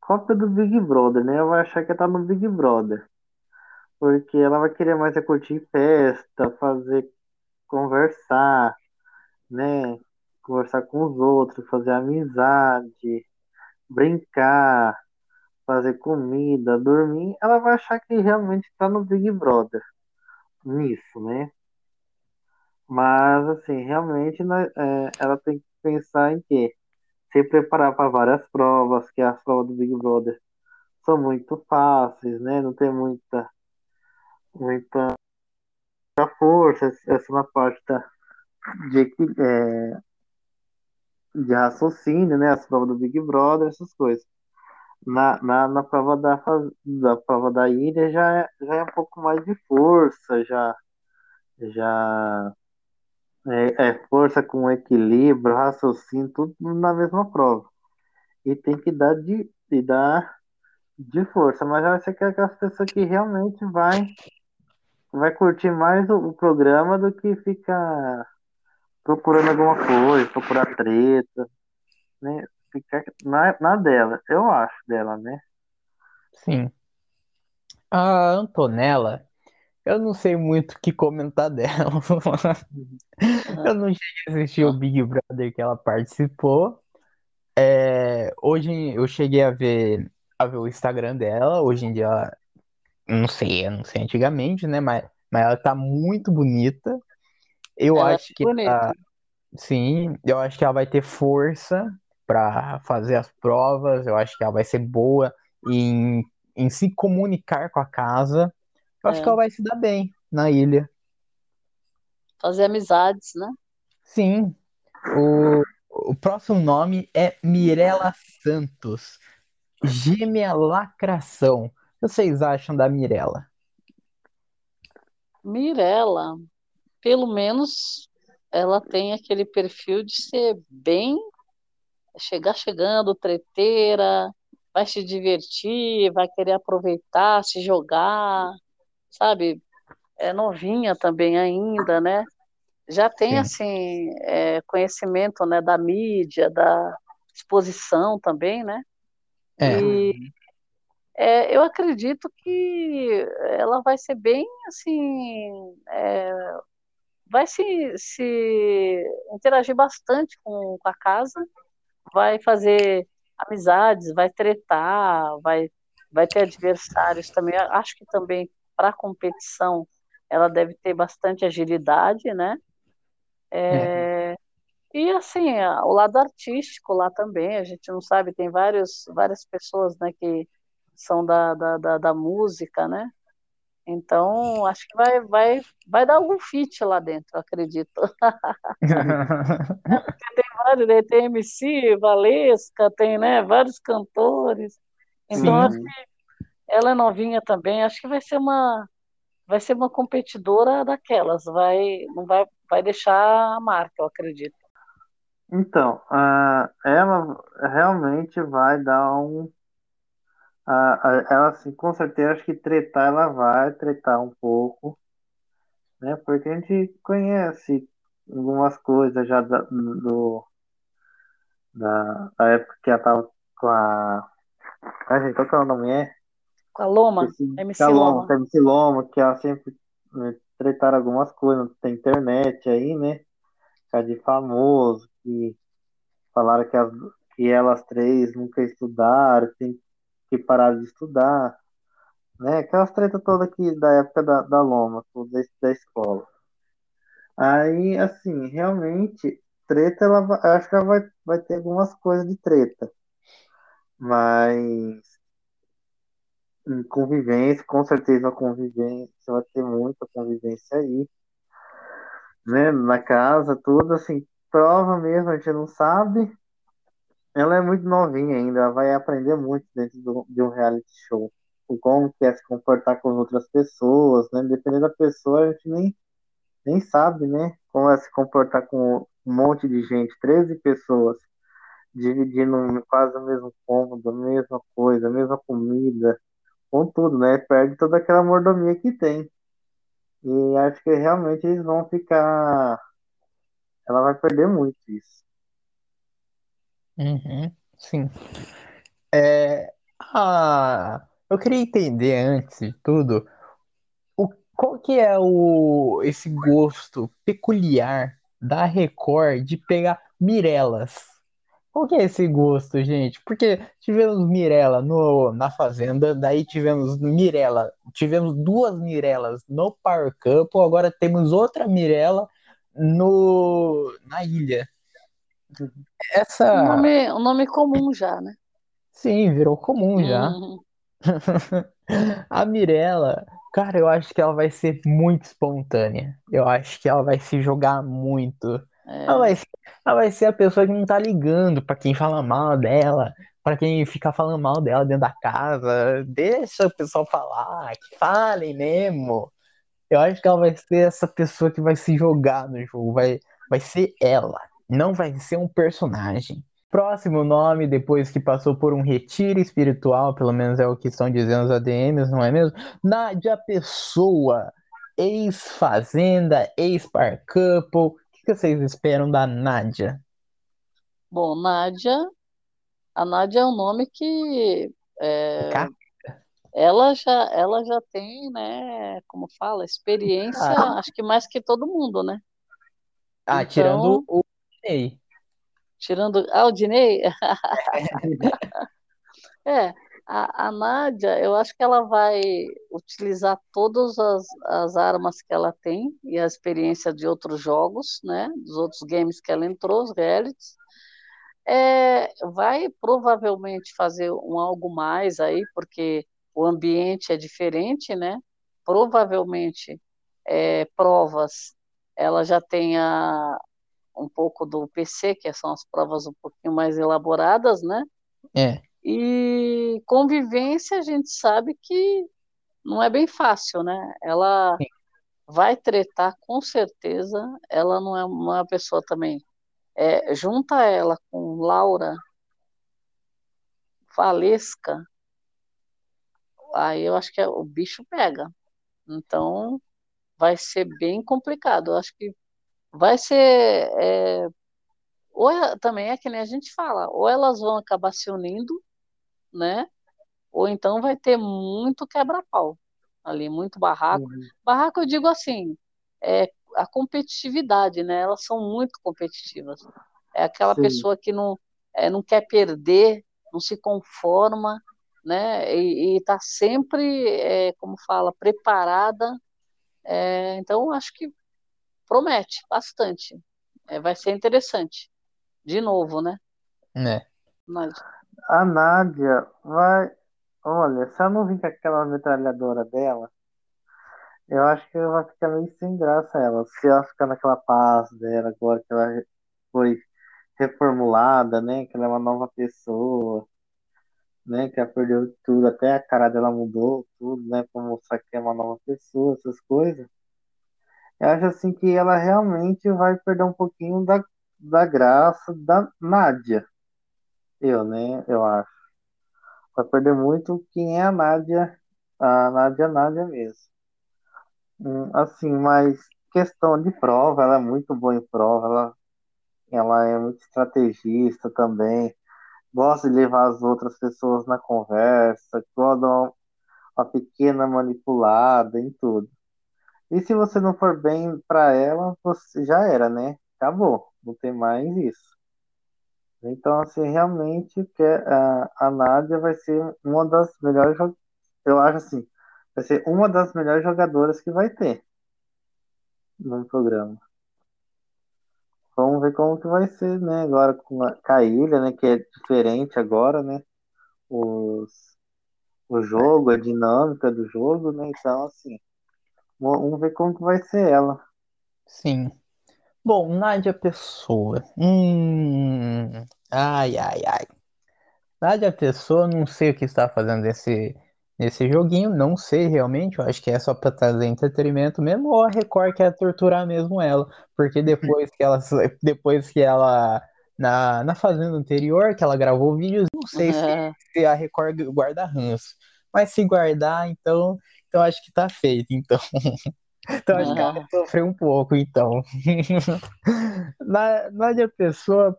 cópia do Big Brother, né? Ela vai achar que tá no Big Brother. Porque ela vai querer mais curtir festa, fazer conversar, né? Conversar com os outros, fazer amizade, brincar, fazer comida, dormir. Ela vai achar que realmente tá no Big Brother nisso, né? Mas assim, realmente ela tem que pensar em quê? Se preparar para várias provas, que as provas do Big Brother são muito fáceis, né? Não tem muita força, essa na parte de raciocínio, né, as provas do Big Brother, essas coisas. Na prova da prova da ilha já é um pouco mais de força, já é força com equilíbrio, raciocínio, tudo na mesma prova. E tem que dar de força, mas eu acho que é aquelas pessoas que realmente vai curtir mais o programa do que ficar procurando alguma coisa, procurar treta, né? Ficar na dela, eu acho, dela, né? Sim. A Antonella, eu não sei muito o que comentar dela. Eu não cheguei a assistir o Big Brother que ela participou. Hoje eu cheguei a ver o Instagram dela. Hoje em dia, ela, não sei antigamente, né? Mas ela tá muito bonita. Eu acho que ela vai ter força para fazer as provas. Eu acho que ela vai ser boa em se comunicar com a casa. Eu acho que ela vai se dar bem na ilha. Fazer amizades, né? Sim. O próximo nome é Mirela Santos. Gêmea Lacração. O que vocês acham da Mirela? Mirela, pelo menos ela tem aquele perfil de ser bem chegando, treteira, vai se divertir, vai querer aproveitar, se jogar, sabe? É novinha também ainda, né? Já tem, sim, assim, conhecimento, né, da mídia, da exposição também, né? E eu acredito que ela vai ser bem, assim, vai se interagir bastante com a casa, vai fazer amizades, vai tretar, vai ter adversários também. Acho que também para a competição ela deve ter bastante agilidade, né? E assim, o lado artístico lá também, a gente não sabe, tem várias pessoas, né, que são da música, né? Então, acho que vai dar algum feat lá dentro, acredito. Tem vários, né? Tem MC, Valesca, tem, né, vários cantores. Então, acho que ela é novinha também, acho que vai ser uma competidora daquelas, não vai deixar a marca, eu acredito. Então, ela realmente vai dar um... Ela, assim, com certeza, acho que ela vai tretar um pouco, né? Porque a gente conhece algumas coisas já da época que ela tava com a... gente, qual que é o nome? Com a Loma, MC Loma, que ela sempre, né, tretaram algumas coisas na internet aí, né? Ficar de famoso, que falaram que elas três nunca estudaram, que pararam de estudar, né? Aquelas tretas todas aqui da época da Loma, da escola. Aí, assim, realmente, treta, eu acho que ela vai ter algumas coisas de treta, mas em convivência, com certeza a convivência, vai ter muita convivência aí, né? Na casa, tudo, assim, prova mesmo, a gente não sabe. Ela é muito novinha ainda, ela vai aprender muito dentro de um reality show. Como que é se comportar com outras pessoas, né? Dependendo da pessoa, a gente nem sabe, né? Como é se comportar com um monte de gente, 13 pessoas, dividindo quase o mesmo cômodo, a mesma coisa, a mesma comida, com tudo, né? Perde toda aquela mordomia que tem. E acho que realmente eles vão ficar... Ela vai perder muito isso. Sim. Eu queria entender, antes de tudo, qual que é esse gosto peculiar da Record de pegar Mirelas. Qual que é esse gosto, gente? Porque tivemos Mirela na Fazenda, daí tivemos duas Mirelas no Power Couple, agora temos outra Mirela na Ilha. Essa... Um nome comum já, né? Sim, virou comum já. A Mirela, cara, eu acho que ela vai ser muito espontânea. Eu acho que ela vai se jogar muito. Ela vai ser a pessoa que não tá ligando pra quem fala mal dela, pra quem fica falando mal dela dentro da casa. Deixa o pessoal falar, que falem mesmo. Eu acho que ela vai ser essa pessoa que vai se jogar no jogo. Vai ser ela. Não vai ser um personagem. Próximo nome, depois que passou por um retiro espiritual, pelo menos é o que estão dizendo os ADMs, não é mesmo? Nádia Pessoa, ex-Fazenda, ex-Power Couple. O que vocês esperam da Nádia? Bom, a Nádia é um nome que... Ela já tem, né, como fala, experiência, acho que mais que todo mundo, né? Então, tirando o Dinei. O Dinei? A Nádia, eu acho que ela vai utilizar todas as armas que ela tem e a experiência de outros jogos, né? Dos outros games que ela entrou, os realities. Vai provavelmente fazer algo mais aí, porque o ambiente é diferente, né? Provavelmente provas... ela já tem um pouco do PC, que são as provas um pouquinho mais elaboradas, né? E convivência, a gente sabe que não é bem fácil, né? Ela, vai tretar com certeza. Ela não é uma pessoa também. É, junta ela com Laura, Valesca, aí eu acho que o bicho pega. Então, vai ser bem complicado. Eu acho que vai ser... também é que nem a gente fala, ou elas vão acabar se unindo, né? Ou então vai ter muito quebra-pau ali, muito barraco. Uhum. Barraco, eu digo assim, a competitividade, né? Elas são muito competitivas. É aquela Sim. pessoa que não quer perder, não se conforma, né? E está sempre, como fala, preparada. Então, acho que promete bastante. Vai ser interessante. De novo, né? É. Mas... A Nádia vai... Olha, se ela não vir com aquela metralhadora dela, eu acho que vai ficar meio sem graça ela. Se ela ficar naquela paz dela agora que ela foi reformulada, né? Que ela é uma nova pessoa, né? Que ela perdeu tudo, até a cara dela mudou tudo, né? Pra mostrar que é uma nova pessoa, essas coisas. Eu acho assim que ela realmente vai perder um pouquinho da graça da Nádia. Eu acho. Vai perder muito quem é a Nádia. A Nádia mesmo. Assim, mas questão de prova, ela é muito boa em prova, ela é muito estrategista também, gosta de levar as outras pessoas na conversa, gosta de uma pequena manipulada em tudo. E se você não for bem para ela, você já era, né? Acabou, não tem mais isso. Então, assim, realmente a Nádia vai ser uma das melhores, eu acho assim, vai ser uma das melhores jogadoras que vai ter no programa. Vamos ver como que vai ser, né? Agora com a ilha, né? Que é diferente agora, né? O jogo, a dinâmica do jogo, né? Então, assim, vamos ver como que vai ser ela. Sim. Bom, Nádia Pessoa. Nádia Pessoa, não sei o que está fazendo nesse joguinho, não sei realmente, eu acho que é só para trazer entretenimento mesmo, ou a Record quer torturar mesmo ela, porque depois que ela na fazenda anterior, que ela gravou vídeos, não sei se a Record guarda ranço, mas se guardar, então acho que tá feito, então... Então, acho que ela sofreu um pouco, então. Nádia Pessoa,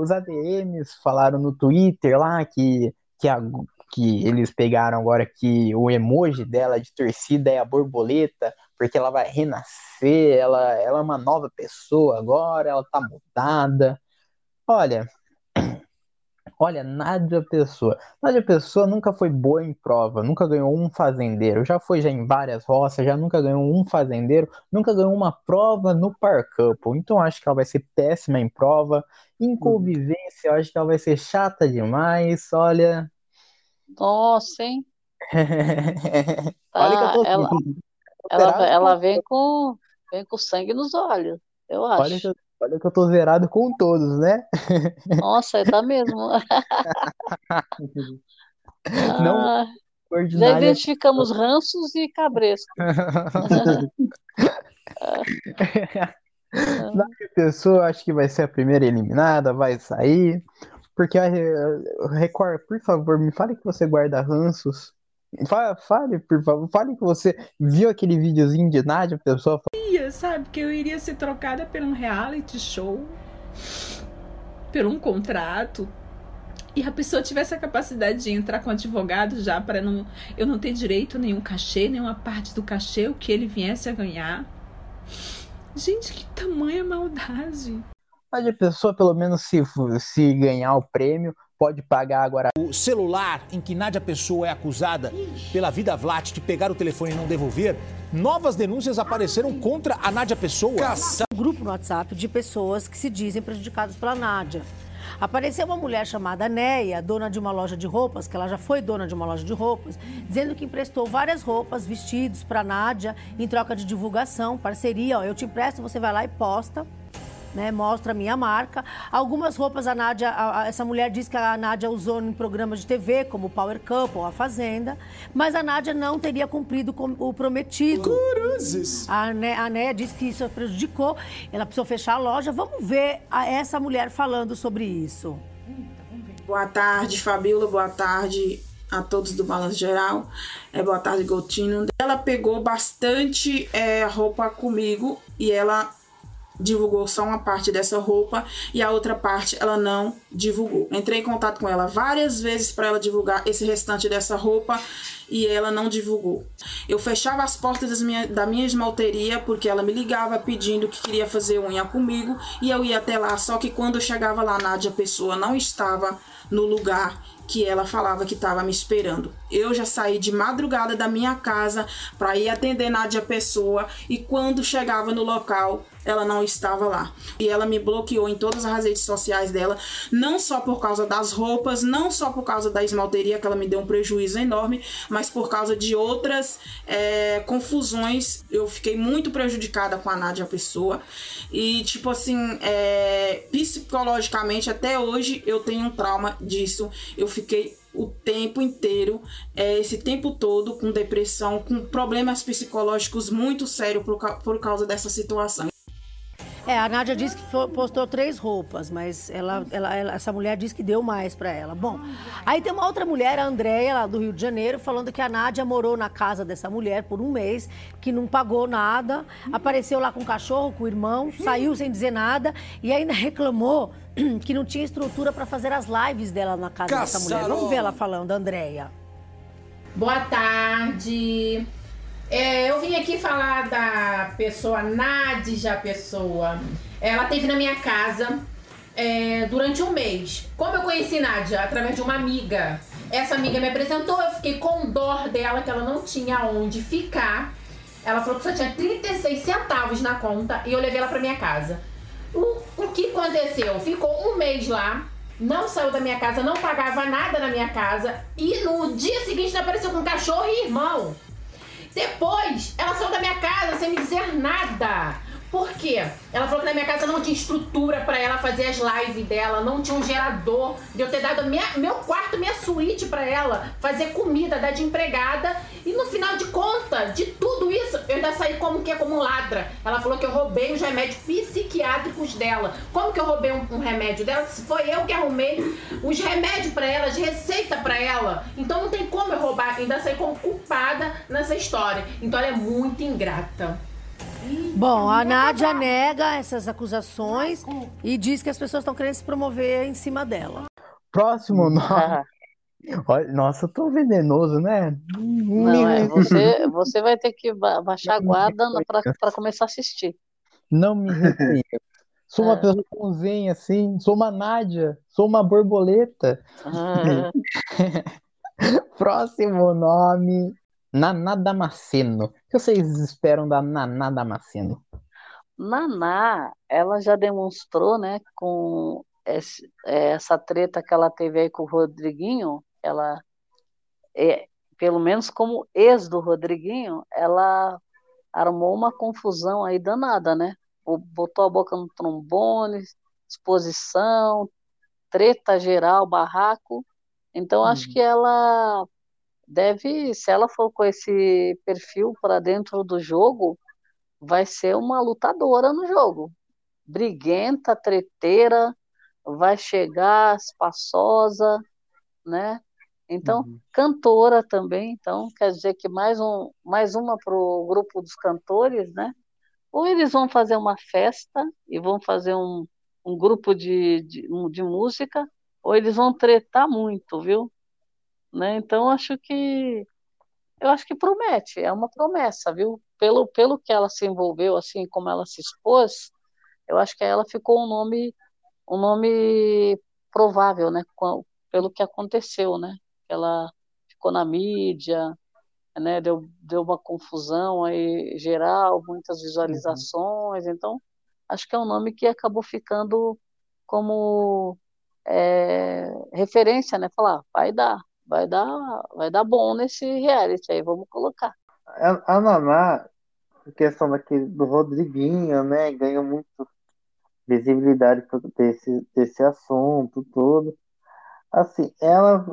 os ADMs falaram no Twitter lá que eles pegaram agora que o emoji dela de torcida é a borboleta, porque ela vai renascer, ela é uma nova pessoa agora, ela tá mudada. Olha, Nádia Pessoa nunca foi boa em prova, nunca ganhou um fazendeiro, já foi em várias roças, já nunca ganhou um fazendeiro, nunca ganhou uma prova no Power Couple, então acho que ela vai ser péssima em prova, em convivência, eu acho que ela vai ser chata demais, olha... Nossa, hein? Olha que eu tô ela vem com sangue nos olhos, eu acho. Olha que eu tô zerado com todos, né? Nossa, tá mesmo. Não, já identificamos ranços e cabresco. Nádia Pessoa, acho que vai ser a primeira eliminada, vai sair. Porque a Record, por favor, me fale que você guarda ranços. Fale, por favor, fale que você viu aquele videozinho de Nádia Pessoa. Sabe, que eu iria ser trocada por um reality show, por um contrato, e a pessoa tivesse a capacidade de entrar com advogado já para não, eu não ter direito a nenhum cachê, nenhuma parte do cachê, o que ele viesse a ganhar. Gente, que tamanha maldade. Mas a pessoa, pelo menos se ganhar o prêmio, pode pagar agora. O celular em que Nádia Pessoa é acusada pela Vida Vlat de pegar o telefone e não devolver, novas denúncias apareceram contra a Nádia Pessoa. Um grupo no WhatsApp de pessoas que se dizem prejudicadas pela Nádia. Apareceu uma mulher chamada Neia, dona de uma loja de roupas, que ela já foi dona de uma loja de roupas, dizendo que emprestou várias roupas, vestidos para Nádia, em troca de divulgação, parceria. Ó, eu te empresto, você vai lá e posta. né? Mostra a minha marca. Algumas roupas a Nádia, essa mulher diz que a Nádia usou em programas de TV, como o Power Couple ou a Fazenda, mas a Nádia não teria cumprido o prometido. Cruzes! A Néia diz que isso prejudicou, ela precisou fechar a loja. Vamos ver essa mulher falando sobre isso. Boa tarde, Fabíola. Boa tarde a todos do Balanço Geral. Boa tarde, Gotino. Ela pegou bastante roupa comigo e ela divulgou só uma parte dessa roupa e a outra parte ela não divulgou. Entrei em contato com ela várias vezes para ela divulgar esse restante dessa roupa e ela não divulgou. Eu fechava as portas da minha esmalteria porque ela me ligava pedindo que queria fazer unha comigo e eu ia até lá, só que quando eu chegava lá, Nádia Pessoa não estava no lugar que ela falava que estava me esperando. Eu já saí de madrugada da minha casa para ir atender Nádia Pessoa e quando chegava no local, ela não estava lá. E ela me bloqueou em todas as redes sociais dela, não só por causa das roupas, não só por causa da esmalteria, que ela me deu um prejuízo enorme, mas por causa de outras confusões. Eu fiquei muito prejudicada com a Nádia Pessoa e, tipo assim, psicologicamente, até hoje eu tenho um trauma disso. Eu fiquei o tempo inteiro, esse tempo todo, com depressão, com problemas psicológicos muito sérios por causa dessa situação. A Nádia disse que postou 3 roupas, mas essa mulher disse que deu mais pra ela. Bom, aí tem uma outra mulher, a Andréia, lá do Rio de Janeiro, falando que a Nádia morou na casa dessa mulher por um mês, que não pagou nada, apareceu lá com o cachorro, com o irmão, saiu sem dizer nada e ainda reclamou que não tinha estrutura pra fazer as lives dela na casa dessa mulher. Vamos ver ela falando, Andréia. Boa tarde. Eu vim aqui falar da pessoa Nádia Pessoa. Ela esteve na minha casa durante um mês. Como eu conheci Nádia? Através de uma amiga. Essa amiga me apresentou, eu fiquei com dor dela, que ela não tinha onde ficar. Ela falou que só tinha 36 centavos na conta e eu levei ela pra minha casa. O que aconteceu? Ficou um mês lá, não saiu da minha casa, não pagava nada na minha casa e no dia seguinte apareceu com cachorro e irmão. Depois, ela saiu da minha casa sem me dizer nada. Por quê? Ela falou que na minha casa não tinha estrutura pra ela fazer as lives dela, não tinha um gerador, de eu ter dado meu quarto, minha suíte pra ela, fazer comida, dar de empregada. E no final de conta, de tudo isso, eu ainda saí como ladra. Ela falou que eu roubei os remédios psiquiátricos dela. Como que eu roubei um remédio dela? Se foi eu que arrumei os remédios pra ela, as receitas pra ela. Então não tem como eu roubar, ainda saí como culpada nessa história. Então ela é muito ingrata. Bom, a Nádia nega essas acusações e diz que as pessoas estão querendo se promover em cima dela. Próximo nome. Nossa, eu tô venenoso, né? Não, você vai ter que baixar a guarda para começar a assistir. Não me reconheço. Sou uma pessoa cozinha, assim. Sou uma Nádia. Sou uma borboleta. Próximo nome. Naná Damasceno. O que vocês esperam da Naná Damasceno? Naná, ela já demonstrou, né, com essa treta que ela teve aí com o Rodriguinho, ela, pelo menos como ex do Rodriguinho, ela armou uma confusão aí danada, né? Botou a boca no trombone, exposição, treta geral, barraco. Então, acho que ela... se ela for com esse perfil para dentro do jogo, vai ser uma lutadora no jogo. Briguenta, treteira, vai chegar espaçosa, né? Então, cantora também, então, quer dizer que mais uma para o grupo dos cantores, né? Ou eles vão fazer uma festa e vão fazer um grupo de música, ou eles vão tretar muito, viu? Né? Então, eu acho que promete, é uma promessa, viu? Pelo que ela se envolveu, assim, como ela se expôs, eu acho que ela ficou um nome provável, né? Pelo que aconteceu, né? Ela ficou na mídia, né? Deu uma confusão aí geral, muitas visualizações, então, acho que é um nome que acabou ficando como referência, né? Falar, vai dar bom nesse reality aí, vamos colocar. A Naná, a questão do Rodriguinho, né, ganhou muito visibilidade desse assunto todo. Assim, ela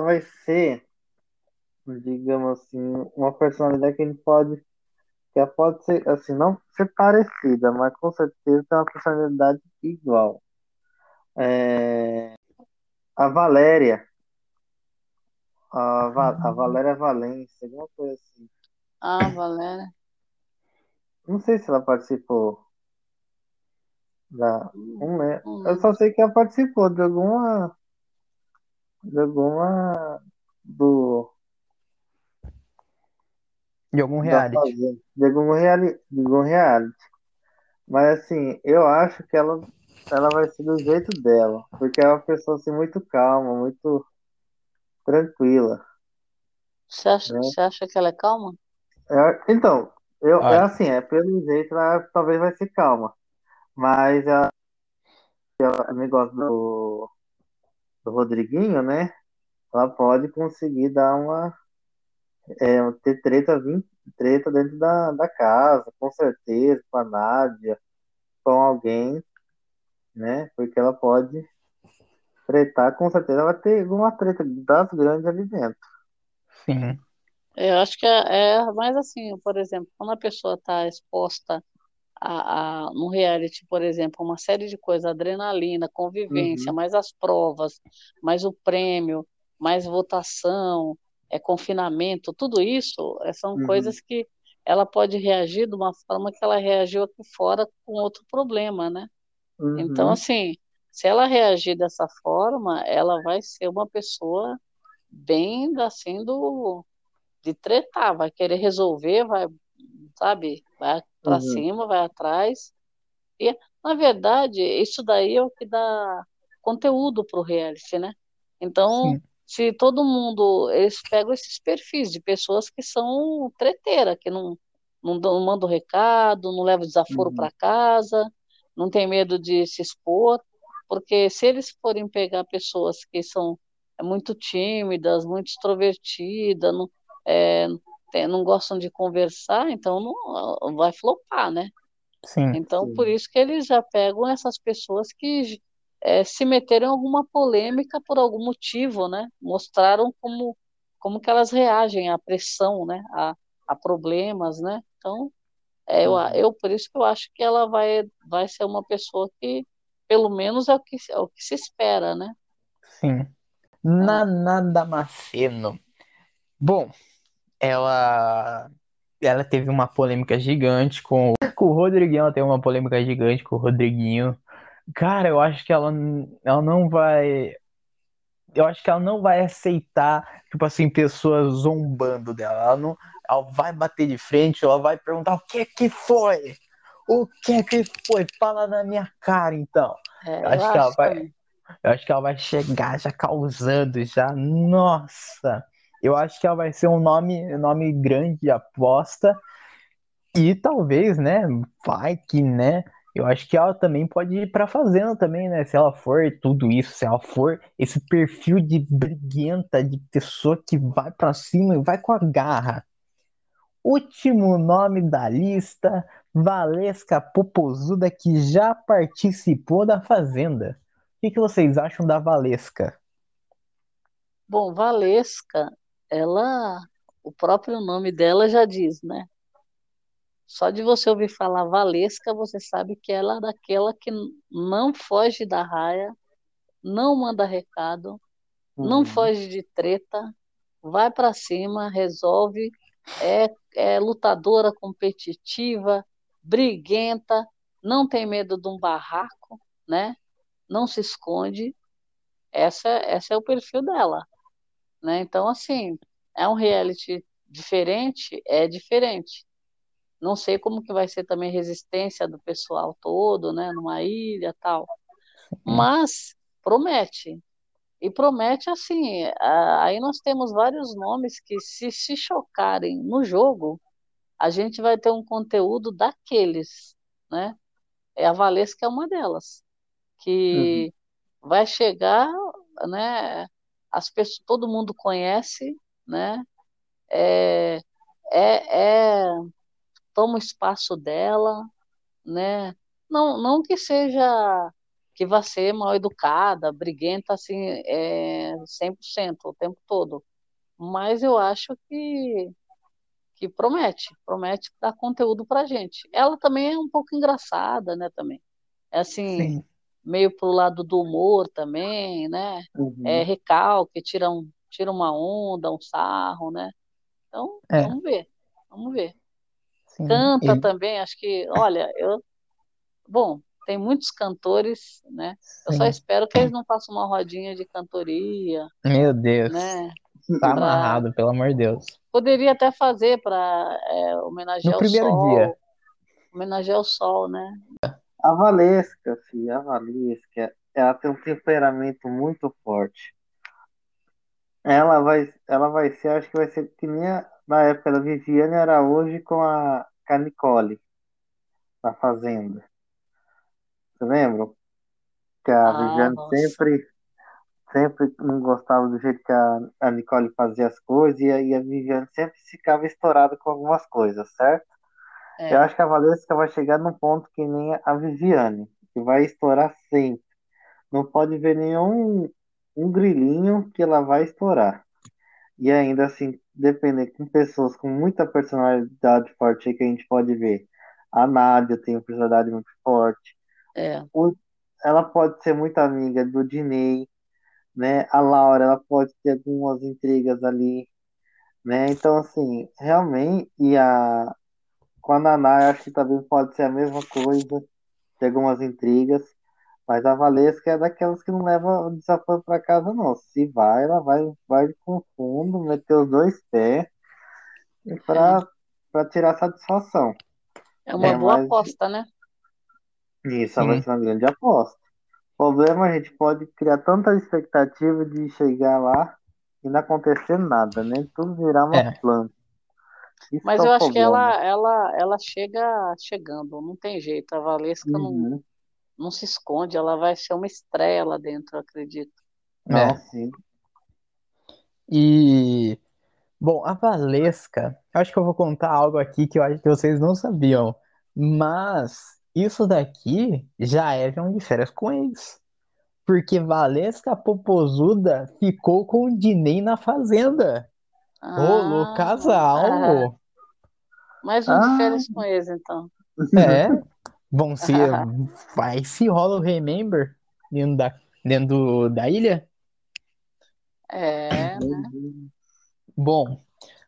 vai ser, digamos assim, uma personalidade que ela pode ser, assim, não ser parecida, mas com certeza tem uma personalidade igual. A Valéria, a Valéria Valença, alguma coisa assim. Ah, Valéria. Não sei se ela participou. Eu só sei que ela participou de alguma. De algum reality. De algum reality. Mas assim, eu acho que ela vai ser do jeito dela. Porque é uma pessoa assim, muito calma, muito tranquila. Você acha, né? Você acha que ela é calma? Então, pelo jeito ela talvez vai ser calma. Mas ela negócio do Rodriguinho, né? Ela pode conseguir dar uma. Ter treta dentro da casa, com certeza, com a Nádia, com alguém, né? Porque ela pode tretar, com certeza vai ter alguma treta das grandes ali dentro. Sim. Eu acho que é mais assim, por exemplo, quando a pessoa está exposta num reality, por exemplo, uma série de coisas, adrenalina, convivência, mais as provas, mais o prêmio, mais votação, confinamento, tudo isso são coisas que ela pode reagir de uma forma que ela reagiu aqui fora com outro problema, né? Então, assim, se ela reagir dessa forma, ela vai ser uma pessoa bem, assim, de tretar, vai querer resolver, vai, sabe, vai para cima, vai atrás. E, na verdade, isso daí é o que dá conteúdo para o reality, né? Então, sim. Se todo mundo, eles pegam esses perfis de pessoas que são treteira, que não mandam recado, não levam desaforo para casa, não tem medo de se expor, porque se eles forem pegar pessoas que são muito tímidas, muito extrovertidas, não gostam de conversar, então não vai flopar, né? Sim, então, sim. Por isso que eles já pegam essas pessoas que se meteram em alguma polêmica por algum motivo, né? Mostraram como que elas reagem à pressão, né? A problemas, né? Então, eu por isso que eu acho que ela vai ser uma pessoa que, pelo menos, é o que se espera, né? Sim. Naná Damasceno. Bom, ela teve uma polêmica gigante com o Rodriguinho, ela teve uma polêmica gigante com o Rodriguinho. Cara, eu acho que ela não vai. Eu acho que ela não vai aceitar, tipo assim, pessoas zombando dela. Ela vai bater de frente, ela vai perguntar o que foi? O que foi? Fala na minha cara, então. Eu acho que ela vai chegar já causando, já. Nossa! Eu acho que ela vai ser um nome grande de aposta. E talvez, né? Vai que, né? Eu acho que ela também pode ir pra Fazenda também, né? Se ela for tudo isso, se ela for esse perfil de briguenta, de pessoa que vai pra cima e vai com a garra. Último nome da lista, Valesca Popozuda, que já participou da Fazenda. O que vocês acham da Valesca? Bom, Valesca, o próprio nome dela já diz, né? Só de você ouvir falar Valesca, você sabe que ela é daquela que não foge da raia, não manda recado, não foge de treta, vai para cima, resolve, é lutadora, competitiva, briguenta, não tem medo de um barraco, né? Não se esconde. Essa é o perfil dela, né? Então, assim, é um reality diferente? É diferente. Não sei como que vai ser também a resistência do pessoal todo, né? Numa ilha e tal. Mas promete. E promete assim. Aí nós temos vários nomes que se chocarem no jogo, a gente vai ter um conteúdo daqueles, né? A Valesca é uma delas. Que vai chegar, né? As pessoas, todo mundo conhece, né? Toma o espaço dela, né? não que seja, que vá ser mal educada, briguenta, assim, 100% o tempo todo. Mas eu acho que promete dar conteúdo pra gente. Ela também é um pouco engraçada, né, também. É assim, sim, meio pro lado do humor também, né? Uhum. Recalque, tira uma onda, um sarro, né? Então, vamos ver. Sim. Canta também, acho que, olha, bom, tem muitos cantores, né? Sim. Eu só espero que eles não façam uma rodinha de cantoria. Meu Deus. Né? Tá amarrado, pelo amor de Deus. Poderia até fazer para homenagear o sol. No primeiro dia. Homenagear o sol, né? A Valesca, filha, ela tem um temperamento muito forte. Ela vai ser, acho que vai ser que nem na época da Viviane Araújo com a Nicole, na Fazenda. Você lembra? Que a Viviane sempre não gostava do jeito que a Nicole fazia as coisas, e a Viviane sempre ficava estourada com algumas coisas, certo? É. Eu acho que a Valesca vai chegar num ponto que nem a Viviane, que vai estourar sempre. Não pode ver nenhum grilinho que ela vai estourar. E ainda assim, dependendo, com pessoas com muita personalidade forte que a gente pode ver. A Nádia tem uma personalidade muito forte. É. Ela pode ser muito amiga do Dinei, né? A Laura, ela pode ter algumas intrigas ali, né? Então, assim, realmente, com a Naná, eu acho que também pode ser a mesma coisa, ter algumas intrigas, mas a Valesca é daquelas que não leva o desafio para casa, não. Se vai, ela vai com fundo, meter os dois pés para tirar satisfação. É uma boa aposta, né? Isso, ela vai ser uma grande aposta. O problema, a gente pode criar tanta expectativa de chegar lá e não acontecer nada, né? Tudo virar uma planta. Isso. Mas eu acho que ela chega chegando, não tem jeito. A Valesca não se esconde, ela vai ser uma estreia lá dentro, eu acredito. Sim. E, bom, a Valesca, eu acho que eu vou contar algo aqui que eu acho que vocês não sabiam, mas isso daqui já é de Férias com Ex, porque Valesca Popozuda ficou com o Dinei na Fazenda. Rolou casal. Mais de Férias com Ex, então. Vão ser. Vai se rola o Remember dentro da ilha? Né? Bom,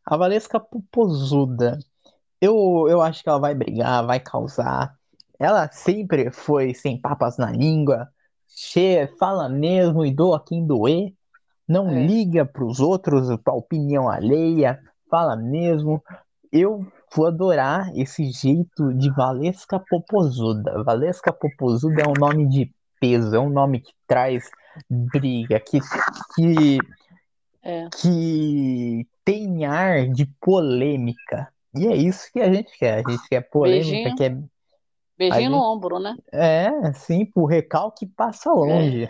a Valesca Popozuda. Eu acho que ela vai brigar, vai causar. Ela sempre foi sem papas na língua. Fala mesmo e doa quem doer. Não liga pros outros, pra opinião alheia, fala mesmo. Eu vou adorar esse jeito de Valesca Popozuda. Valesca Popozuda é um nome de peso, é um nome que traz briga, que tem ar de polêmica. E é isso que a gente quer. A gente quer polêmica, quer... Beijinho no ombro, né? Sim, pro recalque passa longe.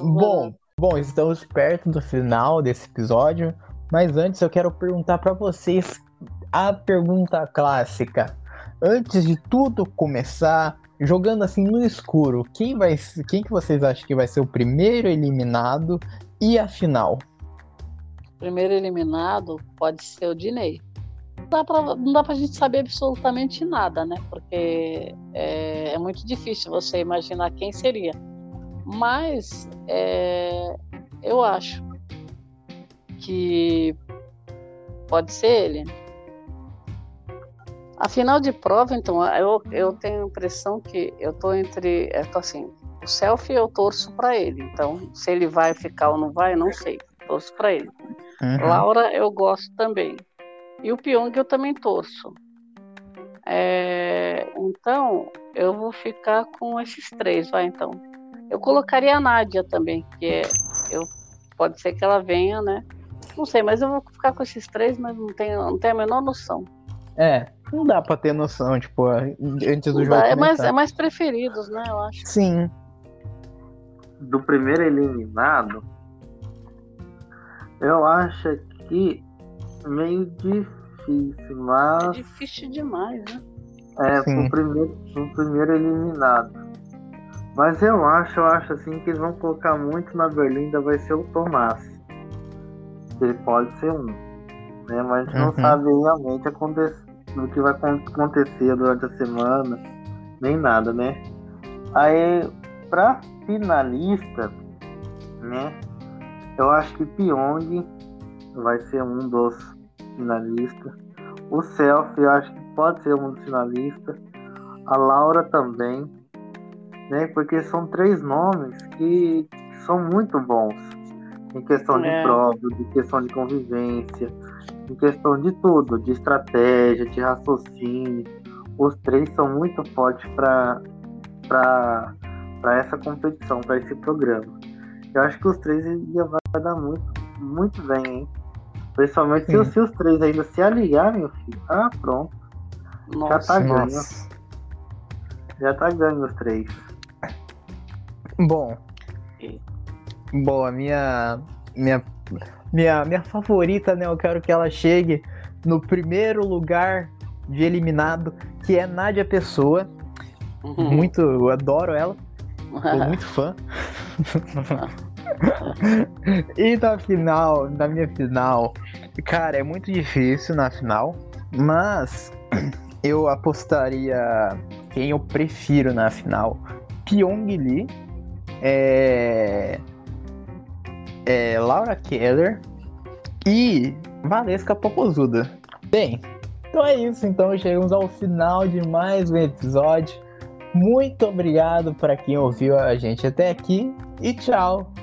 Bom, estamos perto do final desse episódio, mas antes eu quero perguntar para vocês a pergunta clássica. Antes de tudo começar, jogando assim no escuro, quem que vocês acham que vai ser o primeiro eliminado e a final? Primeiro eliminado pode ser o Dinei. Não dá pra gente saber absolutamente nada, né? Porque é muito difícil você imaginar quem seria. Mas eu acho que pode ser ele. A final de prova, então, eu tenho a impressão que eu tô entre... assim, o Selfie eu torço pra ele. Então, se ele vai ficar ou não vai, não sei. Torço pra ele. Uhum. Laura eu gosto também. E o Pyong eu também torço. Então, eu vou ficar com esses três, vai, então. Eu colocaria a Nádia também, que pode ser que ela venha, né? Não sei, mas eu vou ficar com esses três, mas não tenho a menor noção. Não dá pra ter noção, tipo, antes do jogo. É mais preferidos, né, eu acho. Sim. Do primeiro eliminado, eu acho que meio difícil, mas... É difícil demais, né? Foi o primeiro eliminado. Mas eu acho assim que eles vão colocar muito na Berlinda, vai ser o Tomás. Ele pode ser um, né? Mas a gente não sabe realmente o que vai acontecer durante a semana, nem nada, né? Aí, pra finalista, né? Eu acho que Pyong vai ser um dos finalistas. O Selfie, eu acho que pode ser um dos finalistas. A Laura também, né? Porque são três nomes que são muito bons em questão de prova, de questão de convivência, em questão de tudo, de estratégia, de raciocínio. Os três são muito fortes para essa competição, para esse programa. Eu acho que os três vai dar muito bem, hein? Principalmente se os três ainda se aliarem, meu filho. Ah, pronto. Já tá ganho os três. Bom, a minha favorita, né? Eu quero que ela chegue no primeiro lugar de eliminado, que é Nádia Pessoa. Muito, eu adoro ela. Sou muito fã. E na minha final, cara, é muito difícil na final, mas eu apostaria quem eu prefiro na final: Pyong Lee, Laura Keller e Valesca Popozuda. Bem, então é isso, então chegamos ao final de mais um episódio. Muito obrigado para quem ouviu a gente até aqui e tchau!